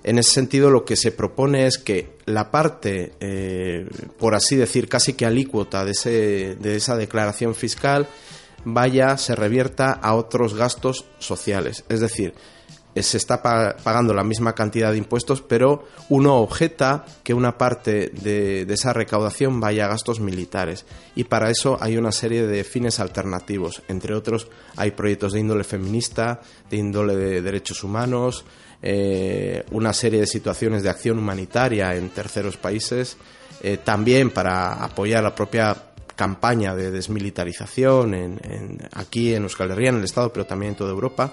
En ese sentido, lo que se propone es que la parte, eh, por así decir, casi que alícuota de, ese, de esa declaración fiscal vaya, se revierta a otros gastos sociales. Es decir, se está pagando la misma cantidad de impuestos, pero uno objeta que una parte de, de esa recaudación vaya a gastos militares. Y para eso hay una serie de fines alternativos. Entre otros, hay proyectos de índole feminista, de índole de derechos humanos, eh, una serie de situaciones de acción humanitaria en terceros países, eh, también para apoyar la propia campaña de desmilitarización en, en, aquí en Euskal Herria, en el Estado, pero también en toda Europa.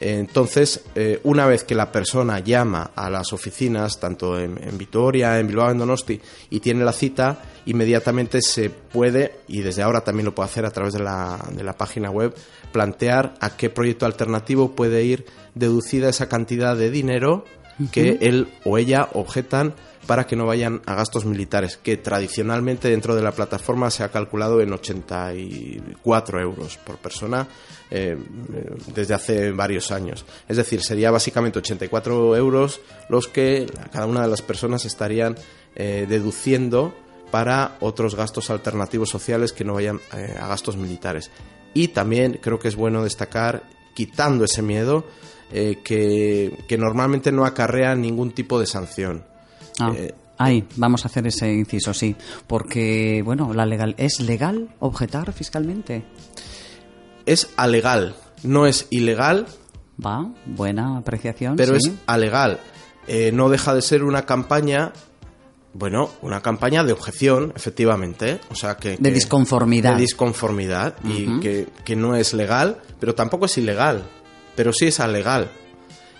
Entonces, eh, una vez que la persona llama a las oficinas, tanto en, en Vitoria, en Bilbao, en Donosti, y tiene la cita, inmediatamente se puede, y desde ahora también lo puede hacer a través de la, de la página web, plantear a qué proyecto alternativo puede ir deducida esa cantidad de dinero que él o ella objetan para que no vayan a gastos militares, que tradicionalmente dentro de la plataforma se ha calculado en ochenta y cuatro euros por persona eh, desde hace varios años. Es decir, sería básicamente ochenta y cuatro euros los que cada una de las personas estarían eh, deduciendo para otros gastos alternativos sociales que no vayan eh, a gastos militares. Y también creo que es bueno destacar, quitando ese miedo, eh, que, que normalmente no acarrea ningún tipo de sanción. Ah, eh, ahí, vamos a hacer ese inciso, sí, porque, bueno, la legal, ¿es legal objetar fiscalmente? Es alegal, no es ilegal. Va, buena apreciación. Pero sí. Es alegal, eh, no deja de ser una campaña, bueno, una campaña de objeción, efectivamente, o sea que... De que, disconformidad. De disconformidad, uh-huh. Y que, que no es legal, pero tampoco es ilegal, pero sí es alegal.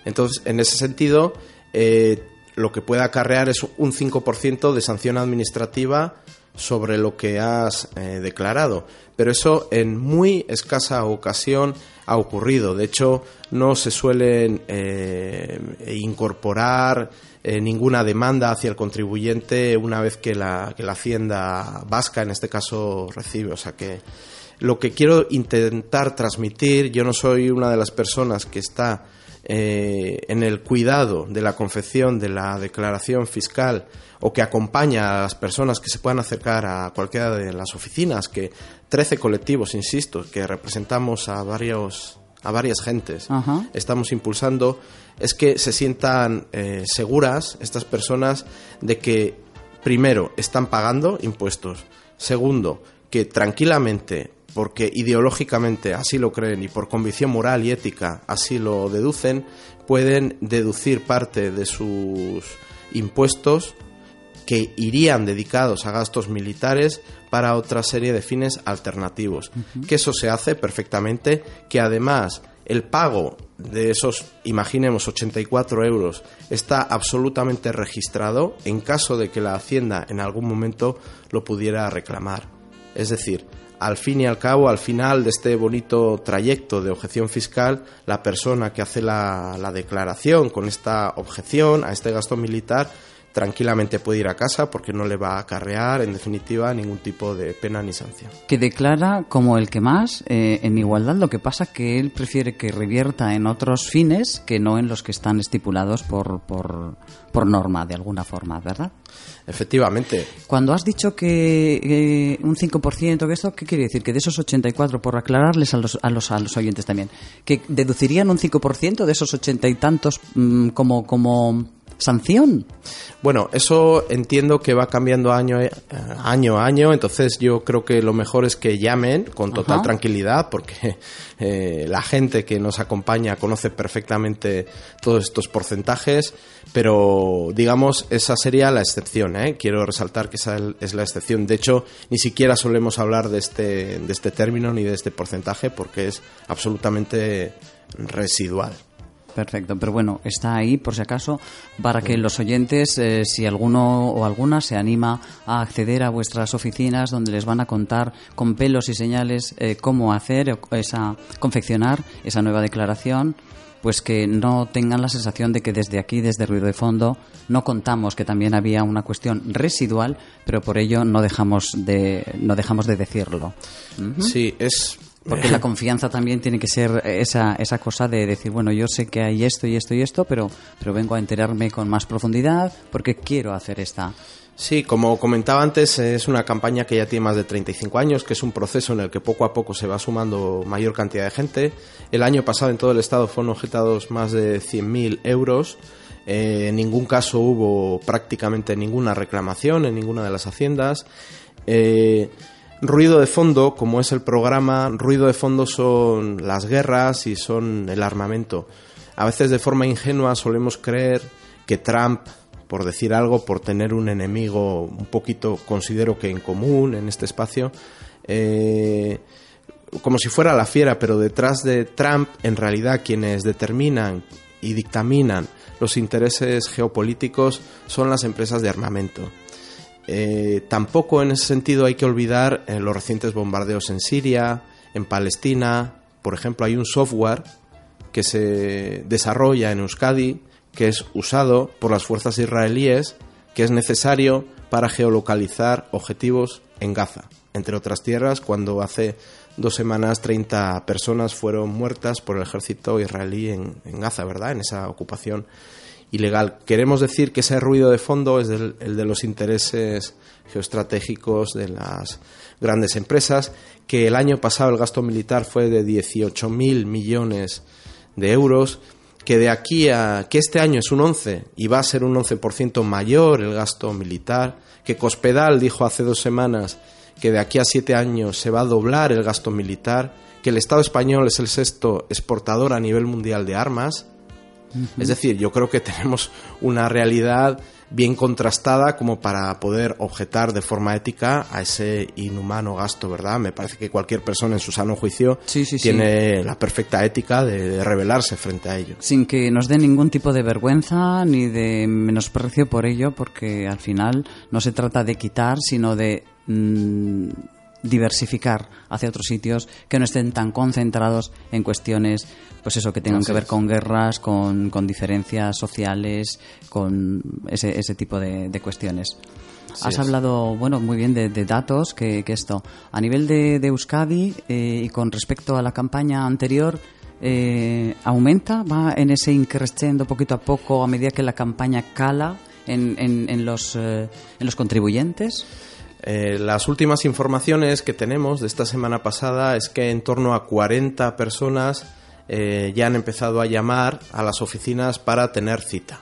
Entonces, en ese sentido, eh, lo que puede acarrear es un cinco por ciento de sanción administrativa sobre lo que has eh, declarado. Pero eso en muy escasa ocasión ha ocurrido. De hecho, no se suelen eh, incorporar eh, ninguna demanda hacia el contribuyente una vez que la, que la Hacienda vasca, en este caso, recibe. O sea que lo que quiero intentar transmitir, yo no soy una de las personas que está eh, en el cuidado de la confección de la declaración fiscal o que acompaña a las personas que se puedan acercar a cualquiera de las oficinas, que trece colectivos, insisto, que representamos a varios a varias gentes, ajá, estamos impulsando, es que se sientan eh, seguras estas personas de que, primero, están pagando impuestos, segundo, que tranquilamente, porque ideológicamente así lo creen y por convicción moral y ética así lo deducen, pueden deducir parte de sus impuestos que irían dedicados a gastos militares para otra serie de fines alternativos. Uh-huh. Que eso se hace perfectamente, que además el pago de esos, imaginemos, ochenta y cuatro euros, está absolutamente registrado en caso de que la Hacienda en algún momento lo pudiera reclamar. Es decir, al fin y al cabo, al final de este bonito trayecto de objeción fiscal, la persona que hace la, la declaración con esta objeción a este gasto militar tranquilamente puede ir a casa porque no le va a acarrear, en definitiva, ningún tipo de pena ni sanción. Que declara como el que más, eh, en igualdad, lo que pasa que él prefiere que revierta en otros fines que no en los que están estipulados por, por, por norma, de alguna forma, ¿verdad? Efectivamente. Cuando has dicho que eh, un cinco por ciento, que esto, ¿qué quiere decir? Que de esos ochenta y cuatro, por aclararles a los, a los, a los oyentes también, que deducirían un cinco por ciento de esos ochenta y tantos mmm, como... como sanción. Bueno, eso entiendo que va cambiando año, eh, año a año, entonces yo creo que lo mejor es que llamen con total, ajá, tranquilidad, porque eh, la gente que nos acompaña conoce perfectamente todos estos porcentajes, pero digamos, esa sería la excepción, ¿eh? Quiero resaltar que esa es la excepción. De hecho, ni siquiera solemos hablar de este, de este término ni de este porcentaje porque es absolutamente residual. Perfecto, pero bueno, está ahí por si acaso para que los oyentes, eh, si alguno o alguna se anima a acceder a vuestras oficinas donde les van a contar con pelos y señales eh, cómo hacer, esa confeccionar esa nueva declaración, pues que no tengan la sensación de que desde aquí, desde Ruido de Fondo, no contamos que también había una cuestión residual, pero por ello no dejamos de, no dejamos de decirlo. Uh-huh. Sí, es... Porque la confianza también tiene que ser esa esa cosa de decir, bueno, yo sé que hay esto y esto y esto, pero pero vengo a enterarme con más profundidad porque quiero hacer esta. Sí, como comentaba antes, es una campaña que ya tiene más de treinta y cinco años, que es un proceso en el que poco a poco se va sumando mayor cantidad de gente. El año pasado en todo el estado fueron objetados más de cien mil euros. Eh, en ningún caso hubo prácticamente ninguna reclamación en ninguna de las haciendas. Eh... Ruido de Fondo, como es el programa, ruido de fondo son las guerras y son el armamento. A veces de forma ingenua solemos creer que Trump, por decir algo, por tener un enemigo un poquito, considero que en común en este espacio, eh, como si fuera la fiera, pero detrás de Trump, en realidad, quienes determinan y dictaminan los intereses geopolíticos son las empresas de armamento. Eh, tampoco en ese sentido hay que olvidar eh, los recientes bombardeos en Siria, en Palestina. Por ejemplo, hay un software que se desarrolla en Euskadi que es usado por las fuerzas israelíes, que es necesario para geolocalizar objetivos en Gaza, entre otras tierras, cuando hace dos semanas treinta personas fueron muertas por el ejército israelí en, en Gaza, ¿verdad?, en esa ocupación ilegal. Queremos decir que ese ruido de fondo es del, el de los intereses geoestratégicos de las grandes empresas, que el año pasado el gasto militar fue de dieciocho mil millones de euros, que de aquí a que este año es un once y va a ser un once por ciento mayor el gasto militar, que Cospedal dijo hace dos semanas que de aquí a siete años se va a doblar el gasto militar, que el Estado español es el sexto exportador a nivel mundial de armas. Es decir, yo creo que tenemos una realidad bien contrastada como para poder objetar de forma ética a ese inhumano gasto, ¿verdad? Me parece que cualquier persona en su sano juicio sí, sí, tiene sí. la perfecta ética de, de rebelarse frente a ello. Sin que nos dé ningún tipo de vergüenza ni de menosprecio por ello, porque al final no se trata de quitar, sino de mmm, diversificar hacia otros sitios que no estén tan concentrados en cuestiones, pues eso, que tengan Entonces, que ver con guerras, con, con diferencias sociales, con ese, ese tipo de, de cuestiones. Sí, Has es. hablado, bueno, muy bien de, de datos, que, que esto, a nivel de, de Euskadi eh, y con respecto a la campaña anterior, eh, ¿aumenta? ¿Va en ese increciendo poquito a poco a medida que la campaña cala en, en, en, los, eh, en los contribuyentes? Eh, las últimas informaciones que tenemos de esta semana pasada es que en torno a cuarenta personas eh, ya han empezado a llamar a las oficinas para tener cita.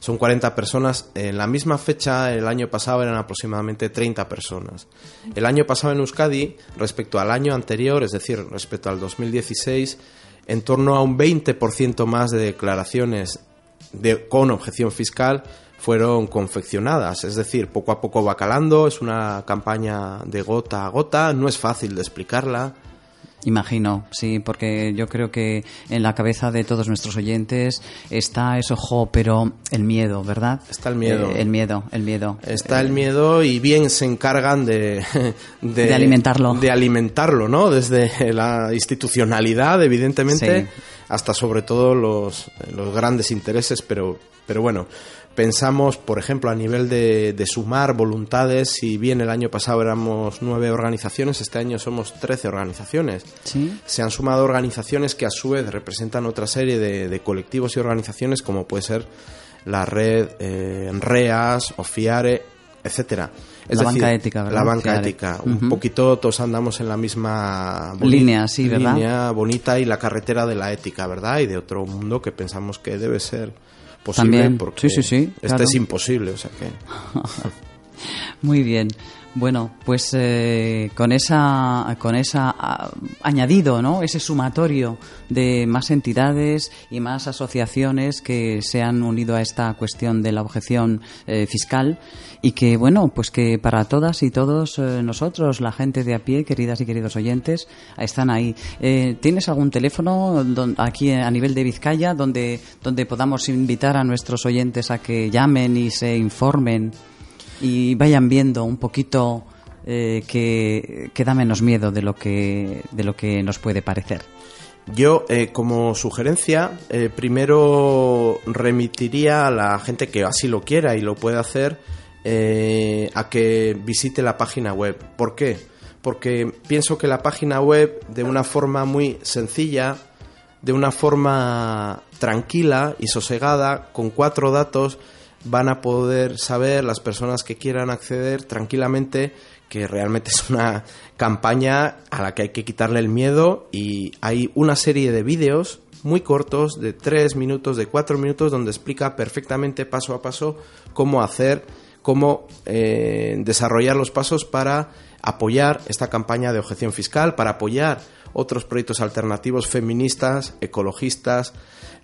Son cuarenta personas. En la misma fecha, el año pasado, eran aproximadamente treinta personas. El año pasado en Euskadi, respecto al año anterior, es decir, respecto al dos mil dieciséis, en torno a un veinte por ciento más de declaraciones de, con objeción fiscal fueron confeccionadas, es decir, poco a poco va calando, es una campaña de gota a gota, no es fácil de explicarla. Imagino, sí, porque yo creo que en la cabeza de todos nuestros oyentes está eso, jo, pero el miedo, ¿verdad? Está el miedo. Eh, el miedo, el miedo. Está el miedo y bien se encargan de... De, de alimentarlo. De alimentarlo, ¿no? Desde la institucionalidad, evidentemente, sí. hasta sobre todo los, los grandes intereses, pero, pero bueno... Pensamos, por ejemplo, a nivel de, de sumar voluntades, si bien el año pasado éramos nueve organizaciones, este año somos trece organizaciones. ¿Sí? Se han sumado organizaciones que a su vez representan otra serie de, de colectivos y organizaciones como puede ser la red eh, REAS o Fiare, etcétera. Es la decir, banca ética, ¿verdad? La banca Fiare. ética. Uh-huh. Un poquito todos andamos en la misma boni- línea, sí, ¿verdad? Línea bonita y la carretera de la ética, ¿verdad? Y de otro mundo que pensamos que debe ser... También, sí, sí, sí. Este claro. es imposible, o sea que. Muy bien. Bueno, pues eh, con esa, con esa a, añadido, ¿no? Ese sumatorio de más entidades y más asociaciones que se han unido a esta cuestión de la objeción eh, fiscal y que, bueno, pues que para todas y todos eh, nosotros, la gente de a pie, queridas y queridos oyentes, están ahí. Eh, ¿Tienes algún teléfono don, aquí a nivel de Vizcaya donde, donde podamos invitar a nuestros oyentes a que llamen y se informen? Y vayan viendo un poquito eh, que, que da menos miedo de lo que, de lo que nos puede parecer. Yo, eh, como sugerencia, eh, primero remitiría a la gente que así lo quiera y lo puede hacer eh, a que visite la página web. ¿Por qué? Porque pienso que la página web, de una forma muy sencilla, de una forma tranquila y sosegada, con cuatro datos... van a poder saber las personas que quieran acceder tranquilamente que realmente es una campaña a la que hay que quitarle el miedo y hay una serie de vídeos muy cortos de tres minutos, de cuatro minutos donde explica perfectamente paso a paso cómo hacer, cómo eh, desarrollar los pasos para apoyar esta campaña de objeción fiscal, para apoyar otros proyectos alternativos feministas, ecologistas.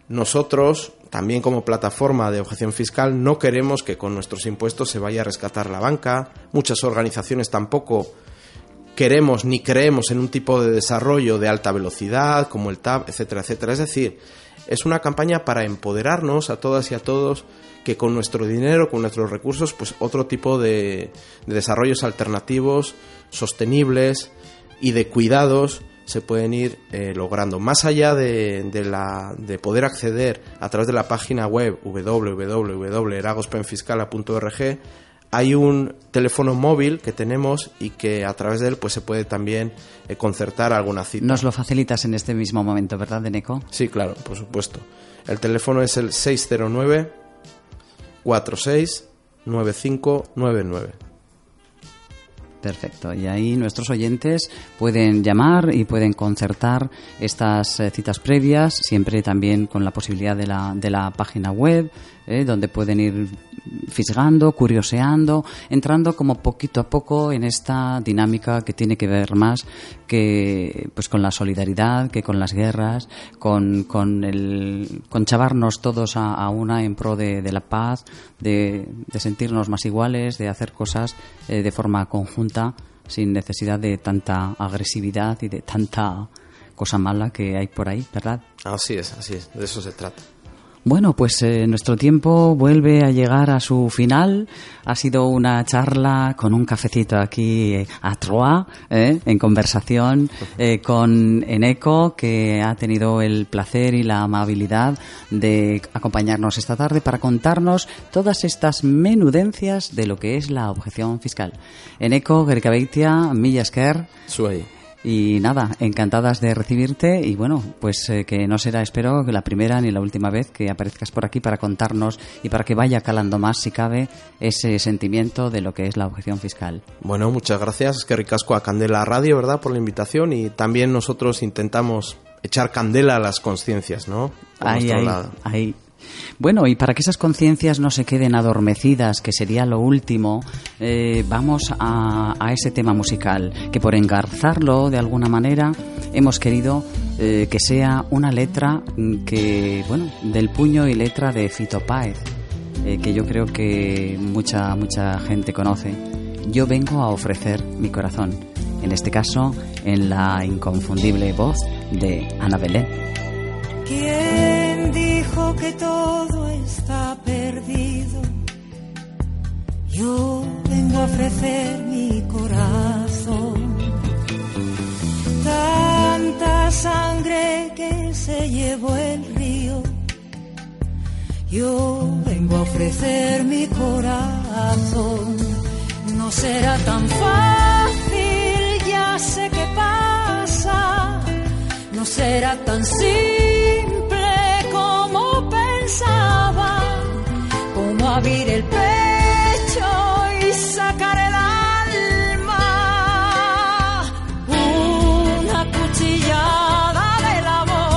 Nosotros, también como plataforma de objeción fiscal, no queremos que con nuestros impuestos se vaya a rescatar la banca. Muchas organizaciones tampoco queremos ni creemos en un tipo de desarrollo de alta velocidad, como el T A V, etcétera, etcétera. Es decir, es una campaña para empoderarnos a todas y a todos que con nuestro dinero, con nuestros recursos, pues otro tipo de, de desarrollos alternativos, sostenibles y de cuidados se pueden ir eh, logrando. Más allá de, de, la, de poder acceder a través de la página web doble u doble u doble u punto eragozpenfiscala punto org, hay un teléfono móvil que tenemos y que a través de él pues se puede también eh, concertar alguna cita. Nos lo facilitas en este mismo momento, ¿verdad, Eneko? Sí, claro, por supuesto. El teléfono es el seis cero nueve cuatro seis nueve cinco nueve nueve. Perfecto, y ahí nuestros oyentes pueden llamar y pueden concertar estas eh, citas previas, siempre también con la posibilidad de la, de la página web, eh, donde pueden ir fisgando, curioseando, entrando como poquito a poco en esta dinámica que tiene que ver más que pues con la solidaridad, que con las guerras, con con el con chavarnos todos a, a una en pro de, de la paz, de, de sentirnos más iguales, de hacer cosas eh, de forma conjunta sin necesidad de tanta agresividad y de tanta cosa mala que hay por ahí, ¿verdad? Así es, así es, de eso se trata. Bueno, pues eh, nuestro tiempo vuelve a llegar a su final. Ha sido una charla con un cafecito aquí eh, a Troyes, eh, en conversación eh, con Eneko, que ha tenido el placer y la amabilidad de acompañarnos esta tarde para contarnos todas estas menudencias de lo que es la objeción fiscal. Eneko Gerrikabeitia, mila esker. Zuei. Y nada, encantadas de recibirte y bueno, pues eh, que no será, espero, la primera ni la última vez que aparezcas por aquí para contarnos y para que vaya calando más, si cabe, ese sentimiento de lo que es la objeción fiscal. Bueno, muchas gracias, es que ricasco a Candela Radio, ¿verdad?, por la invitación, y también nosotros intentamos echar candela a las conciencias, ¿no? Por ahí, ahí, lado. ahí. Bueno, y para que esas conciencias no se queden adormecidas, que sería lo último, eh, vamos a, a ese tema musical, que por engarzarlo de alguna manera hemos querido eh, que sea una letra que, bueno, del puño y letra de Fito Páez, eh, que yo creo que mucha, mucha gente conoce. Yo vengo a ofrecer mi corazón, en este caso en la inconfundible voz de Ana Belén. ¿Quién? Dijo que todo está perdido. Yo vengo a ofrecer mi corazón. Tanta sangre que se llevó el río. Yo vengo a ofrecer mi corazón. No será tan fácil, ya sé qué pasa. No será tan simple como pensaba, como abrir el pecho y sacar el alma, una cuchillada del amor,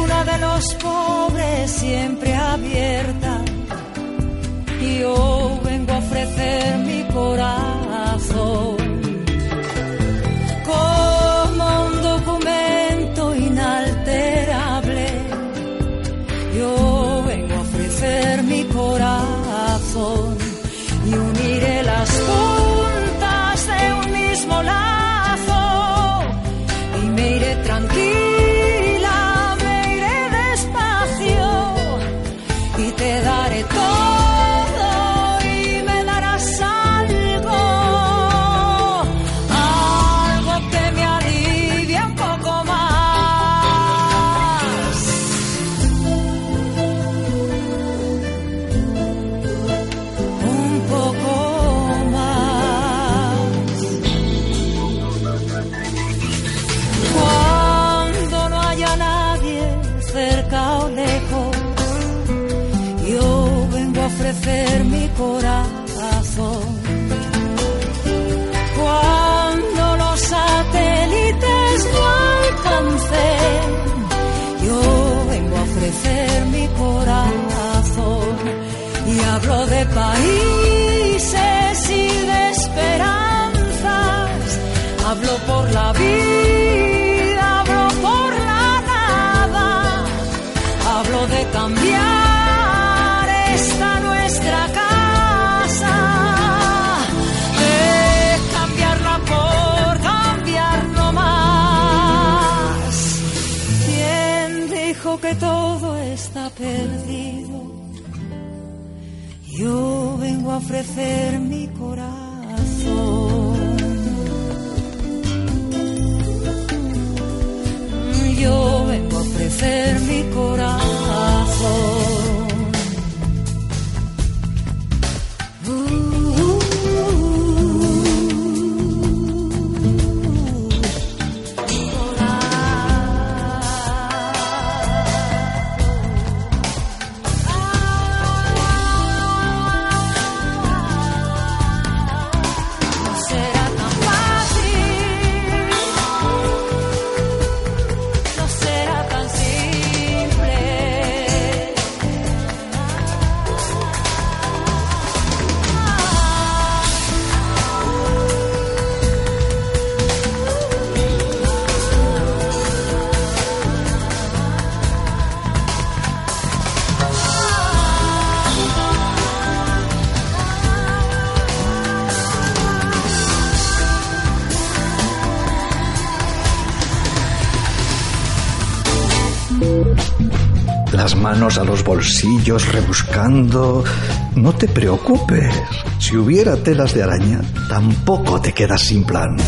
luna de los pobres siempre abierta, y yo vengo a ofrecer mi corazón. Y uniré las puntas de un mismo lazo y me iré tranquila, me iré despacio y te daré todo y me darás algo, algo que me alivie un poco más. Ofrecer mi corazón. Cuando los satélites no alcancen, yo vengo a ofrecer mi corazón. Y hablo de países y de esperanzas. Hablo por la vida, hablo por la nada. Hablo de cambiar esta nuestra casa, de cambiarla por cambiar no más. ¿Quién dijo que todo está perdido? Yo vengo a ofrecer mi corazón. Yo vengo a ofrecer mi corazón. las manos a los bolsillos rebuscando. No te preocupes, si hubiera telas de araña, tampoco te quedas sin plan.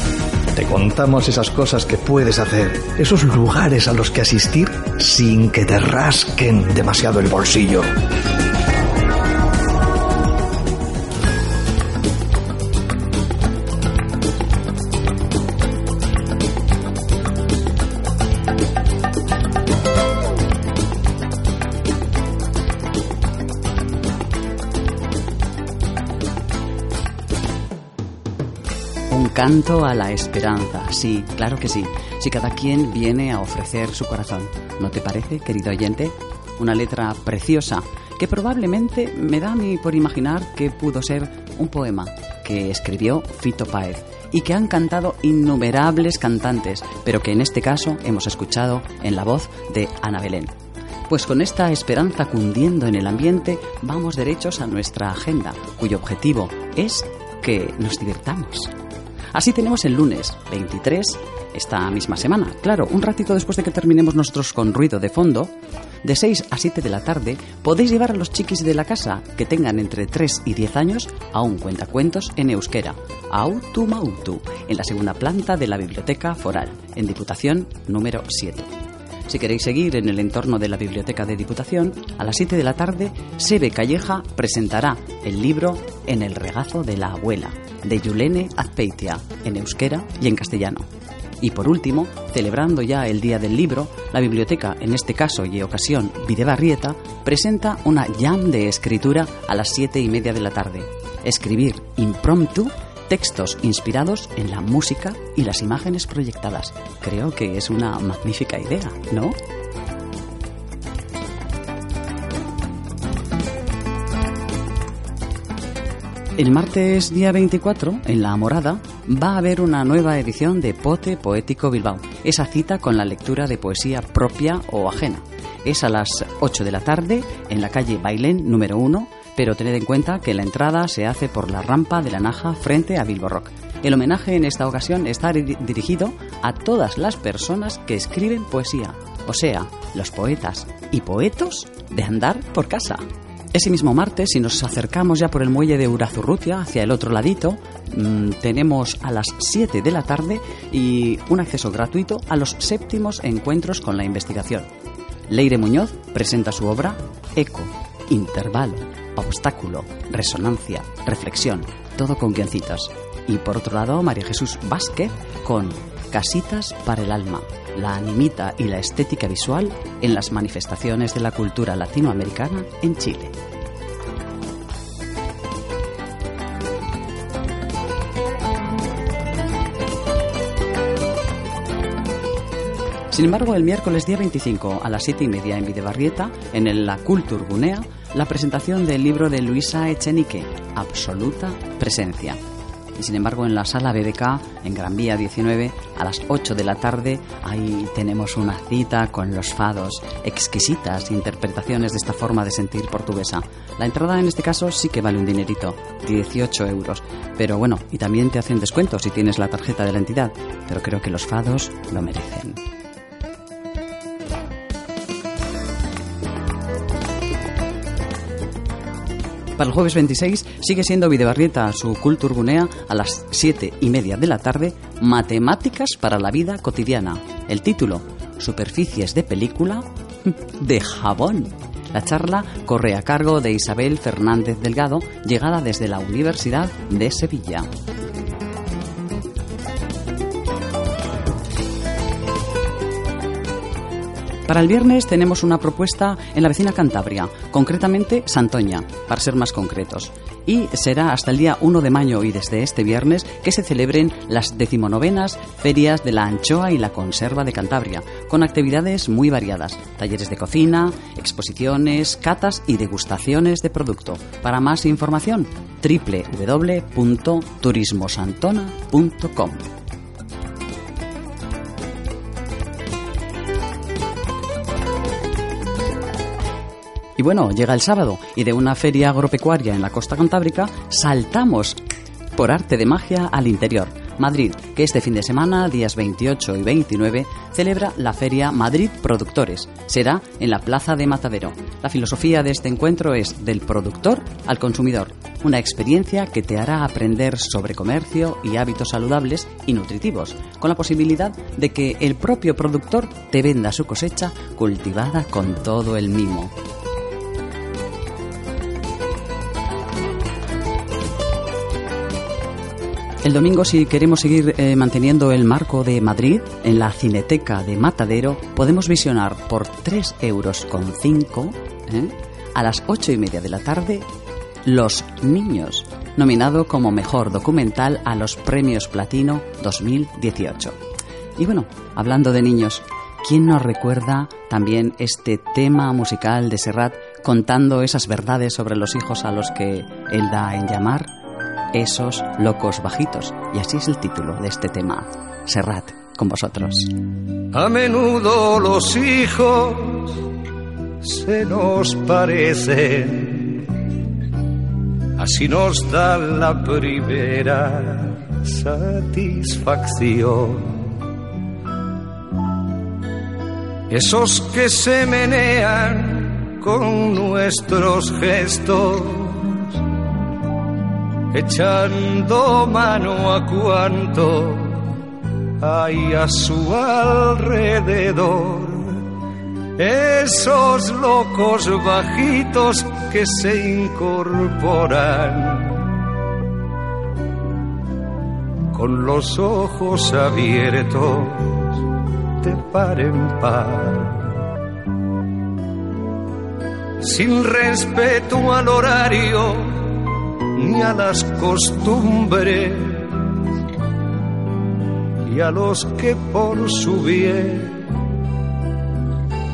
Te contamos esas cosas que puedes hacer, esos lugares a los que asistir sin que te rasquen demasiado el bolsillo. Canto a la esperanza, sí, claro que sí, si cada quien viene a ofrecer su corazón. ¿No te parece, querido oyente? Una letra preciosa que probablemente me da a mí por imaginar que pudo ser un poema que escribió Fito Páez y que han cantado innumerables cantantes, pero que en este caso hemos escuchado en la voz de Ana Belén. Pues con esta esperanza cundiendo en el ambiente, vamos derechos a nuestra agenda, cuyo objetivo es que nos divirtamos. Así tenemos el lunes veintitrés, esta misma semana. Claro, un ratito después de que terminemos nosotros con ruido de fondo, de seis a siete de la tarde, podéis llevar a los chiquis de la casa que tengan entre tres y diez años a un cuentacuentos en euskera, Autu Mautu, en la segunda planta de la Biblioteca Foral, en Diputación número siete. Si queréis seguir en el entorno de la Biblioteca de Diputación, a las siete de la tarde, Sebe Calleja presentará el libro En el regazo de la abuela, de Yulene Azpeitia, en euskera y en castellano. Y por último, celebrando ya el Día del Libro, la biblioteca, en este caso y ocasión Videbarrieta, presenta una jam de escritura a las siete y media de la tarde. Escribir impromptu, textos inspirados en la música y las imágenes proyectadas. Creo que es una magnífica idea, ¿no? El martes día veinticuatro, en La Morada, va a haber una nueva edición de Pote Poético Bilbao. Esa cita con la lectura de poesía propia o ajena. Es a las ocho de la tarde, en la calle Bailén número uno, pero tened en cuenta que la entrada se hace por la rampa de la Naja frente a Bilbo Rock. El homenaje en esta ocasión está dirigido a todas las personas que escriben poesía, o sea, los poetas y poetos de andar por casa. Ese mismo martes, si nos acercamos ya por el muelle de Urazurrutia, hacia el otro ladito, mmm, tenemos a las siete de la tarde y un acceso gratuito a los séptimos encuentros con la investigación. Leire Muñoz presenta su obra Eco, Intervalo, Obstáculo, Resonancia, Reflexión, todo con guioncitos. Y por otro lado, María Jesús Vázquez con Casitas para el alma, la animita y la estética visual en las manifestaciones de la cultura latinoamericana en Chile. Sin embargo, el miércoles día veinticinco a las siete y media en Videbarrieta, en la Culture Gunea, la presentación del libro de Luisa Echenique, Absoluta Presencia. Y sin embargo, en la sala B B K, en Gran Vía diecinueve, a las ocho de la tarde, ahí tenemos una cita con los fados, exquisitas interpretaciones de esta forma de sentir portuguesa. La entrada en este caso sí que vale un dinerito, dieciocho euros. Pero bueno, y también te hacen descuento si tienes la tarjeta de la entidad, pero creo que los fados lo merecen. Para el jueves veintiséis sigue siendo Videbarrieta su Culture Gunea a las siete y media de la tarde, Matemáticas para la vida cotidiana. El título, Superficies de película de jabón. La charla corre a cargo de Isabel Fernández Delgado, llegada desde la Universidad de Sevilla. Para el viernes tenemos una propuesta en la vecina Cantabria, concretamente Santoña, para ser más concretos. Y será hasta el día primero de mayo y desde este viernes que se celebren las decimonovenas ferias de la anchoa y la conserva de Cantabria, con actividades muy variadas, talleres de cocina, exposiciones, catas y degustaciones de producto. Para más información, doble u doble u doble u punto turismosantona punto com. Y bueno, llega el sábado y de una feria agropecuaria en la costa cantábrica saltamos por arte de magia al interior. Madrid, que este fin de semana, días veintiocho y veintinueve, celebra la Feria Madrid Productores. Será en la Plaza de Matadero. La filosofía de este encuentro es del productor al consumidor, una experiencia que te hará aprender sobre comercio y hábitos saludables y nutritivos, con la posibilidad de que el propio productor te venda su cosecha cultivada con todo el mimo. El domingo, si queremos seguir eh, manteniendo el marco de Madrid, en la Cineteca de Matadero podemos visionar por tres euros con cinco, ¿eh? a las ocho y media de la tarde, Los Niños, nominado como Mejor Documental a los Premios Platino dos mil dieciocho. Y bueno, hablando de niños, ¿quién nos recuerda también este tema musical de Serrat contando esas verdades sobre los hijos a los que él da en llamar esos locos bajitos? Y así es el título de este tema. Serrat, con vosotros. A menudo los hijos se nos parecen, así nos dan la primera satisfacción. Esos que se menean con nuestros gestos, echando mano a cuanto hay a su alrededor, esos locos bajitos que se incorporan con los ojos abiertos de par en par, sin respeto al horario ni a las costumbres, y a los que por su bien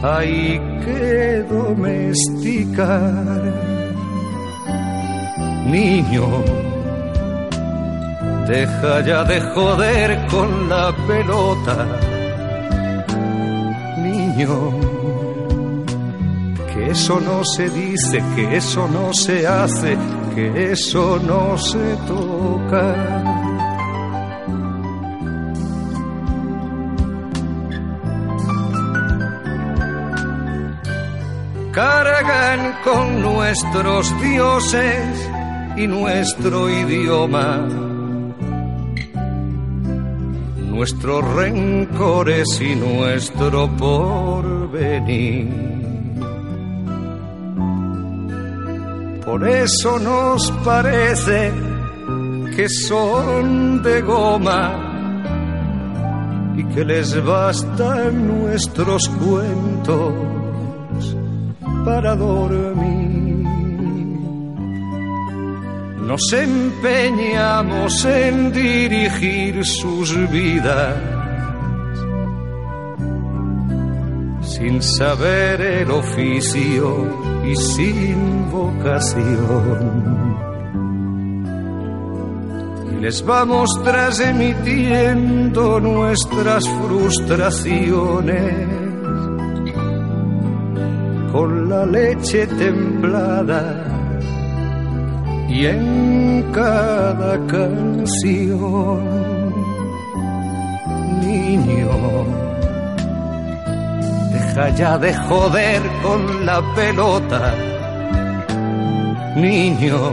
hay que domesticar. Niño, deja ya de joder con la pelota. Niño, que eso no se dice, que eso no se hace, que eso no se toca. Cargan con nuestros dioses y nuestro idioma, nuestros rencores y nuestro porvenir. Por eso nos parece que son de goma y que les bastan nuestros cuentos para dormir. Nos empeñamos en dirigir sus vidas sin saber el oficio y sin vocación, y les vamos transmitiendo nuestras frustraciones con la leche templada y en cada canción. Niño, deja ya de joder con la pelota. Niño,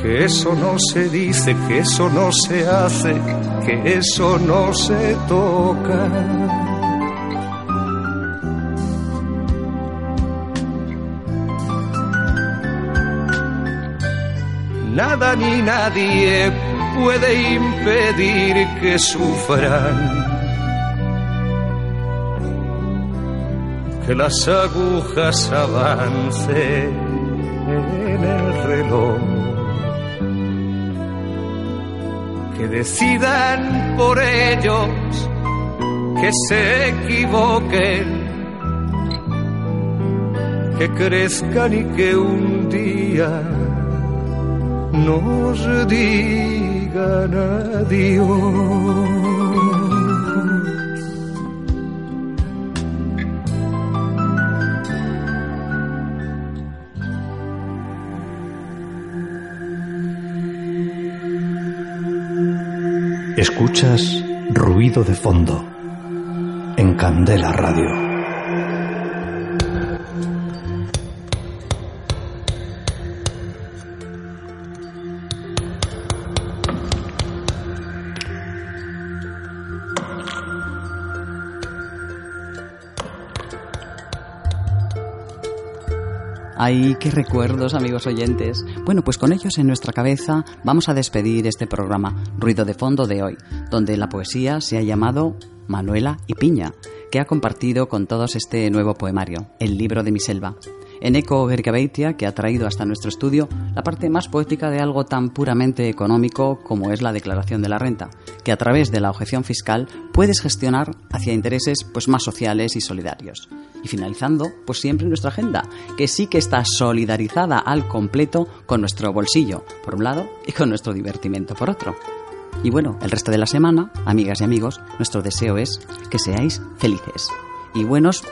que eso no se dice, que eso no se hace, que eso no se toca. Nada ni nadie puede impedir que sufran, que las agujas avancen en el reloj, que decidan por ellos, que se equivoquen, que crezcan y que un día nos digan adiós. Thank you. Escuchas Ruido de Fondo en Candela Radio. ¡Ay, qué recuerdos, amigos oyentes! Bueno, pues con ellos en nuestra cabeza vamos a despedir este programa Ruido de Fondo de hoy, donde la poesía se ha llamado Manuela Ipiña, que ha compartido con todos este nuevo poemario, El libro de mi selva. Eneko Gerrikabeitia, que ha traído hasta nuestro estudio la parte más poética de algo tan puramente económico como es la declaración de la renta, que a través de la objeción fiscal puedes gestionar hacia intereses pues más sociales y solidarios. Y finalizando, pues siempre nuestra agenda, que sí que está solidarizada al completo con nuestro bolsillo, por un lado, y con nuestro divertimento, por otro. Y bueno, el resto de la semana, amigas y amigos, nuestro deseo es que seáis felices y buenos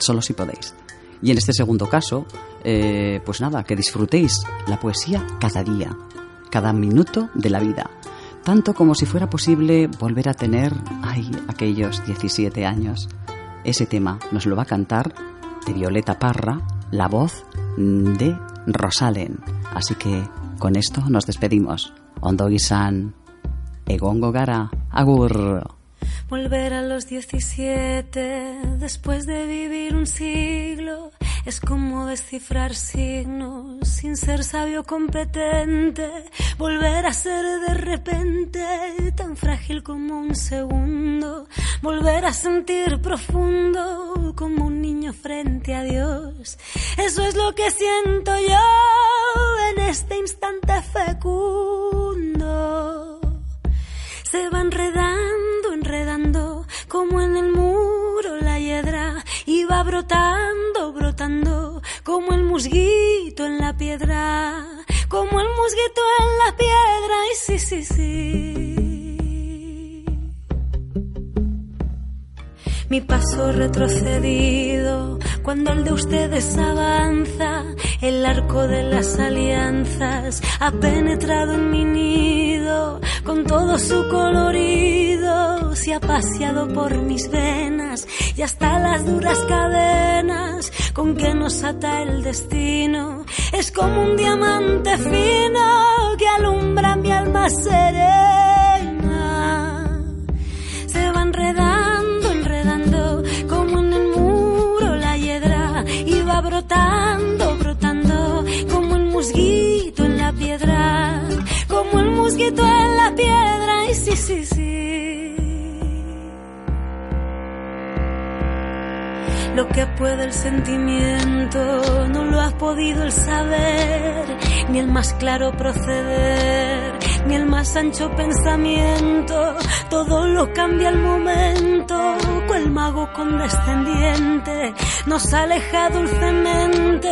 solo si podéis. Y en este segundo caso, eh, pues nada, que disfrutéis la poesía cada día, cada minuto de la vida, tanto como si fuera posible volver a tener, ay, aquellos diecisiete años. Ese tema nos lo va a cantar de Violeta Parra, la voz de Rosalen. Así que con esto nos despedimos. Ondo izan, egongo gara, agur. Volver a los diecisiete, después de vivir un siglo, es como descifrar signos sin ser sabio competente. Volver a ser de repente tan frágil como un segundo. Volver a sentir profundo como un niño frente a Dios. Eso es lo que siento yo en este instante fecundo. Se va enredando, enredando, como en el muro la hiedra, y va brotando, brotando, como el musguito en la piedra, como el musguito en la piedra, y sí, sí, sí. Mi paso retrocedido, cuando el de ustedes avanza, el arco de las alianzas ha penetrado en mi nido. Con todo su colorido se ha paseado por mis venas y hasta las duras cadenas con que nos ata el destino. Es como un diamante fino que alumbra mi alma serena. Se va enredando, enredando, como en el muro la hiedra, y va brotando, brotando, como el musguito en la piedra, como el musguito en la piedra, y sí, sí, sí. Lo que puede el sentimiento no lo ha podido el saber, ni el más claro proceder, ni el más ancho pensamiento. Todo lo cambia el momento, cual mago condescendiente nos aleja dulcemente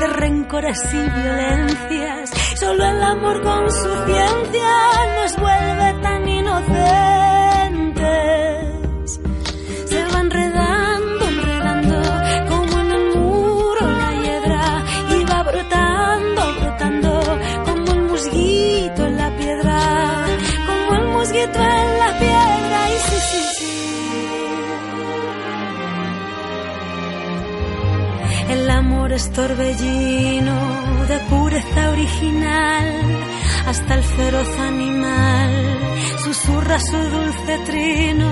de rencores y violencias. Solo el amor con su ciencia nos vuelve tan inocentes. Se va enredando, enredando, como en el muro la hiedra, y va brotando, brotando, como el musguito en la piedra, como el musguito en la piedra, y sí, sí, sí. El amor es torbellino de pureza original, hasta el feroz animal susurra su dulce trino,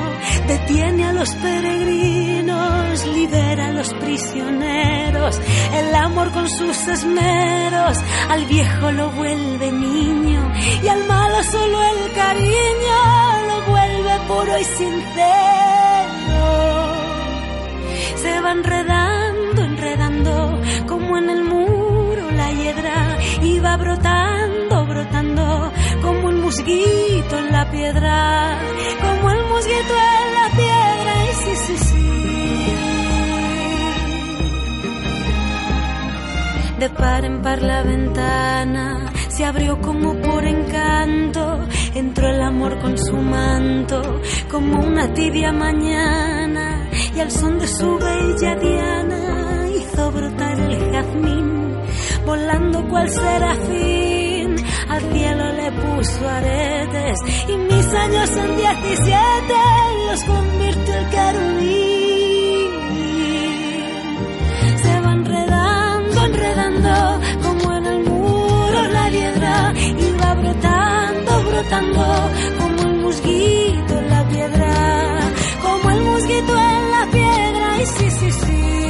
detiene a los peregrinos, libera a los prisioneros. El amor con sus esmeros al viejo lo vuelve niño, y al malo solo el cariño lo vuelve puro y sincero. Se va enredando, enredando, como en el mundo y va brotando, brotando, como el musguito en la piedra, como el musguito en la piedra, y sí, sí, sí. De par en par la ventana se abrió como por encanto, entró el amor con su manto, como una tibia mañana, y al son de su bella diana hizo brotar el jazmín. Volando cual serafín, al cielo le puso arete, diez y mis años en diecisiete los convirtió el querubín. Se va enredando, enredando como en el muro la hiedra, y va brotando, brotando como el musguito en la piedra, como el musguito en la piedra. Y sí, sí, sí,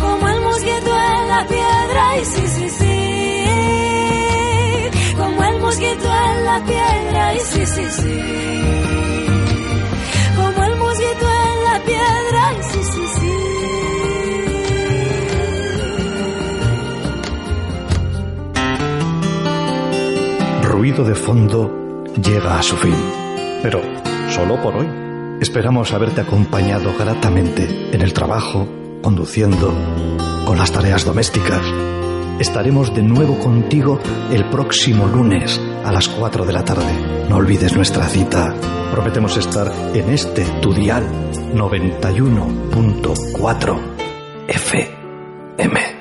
como el musguito en la piedra. Y sí, sí, sí, mosquito en la piedra, y sí, sí, sí, como el mosquito en la piedra, y sí, sí, sí. Ruido de fondo llega a su fin, pero solo por hoy. Esperamos haberte acompañado gratamente en el trabajo, conduciendo, con las tareas domésticas. Estaremos de nuevo contigo el próximo lunes a las cuatro de la tarde. No olvides nuestra cita. Prometemos estar en este tu dial noventa y uno punto cuatro F M.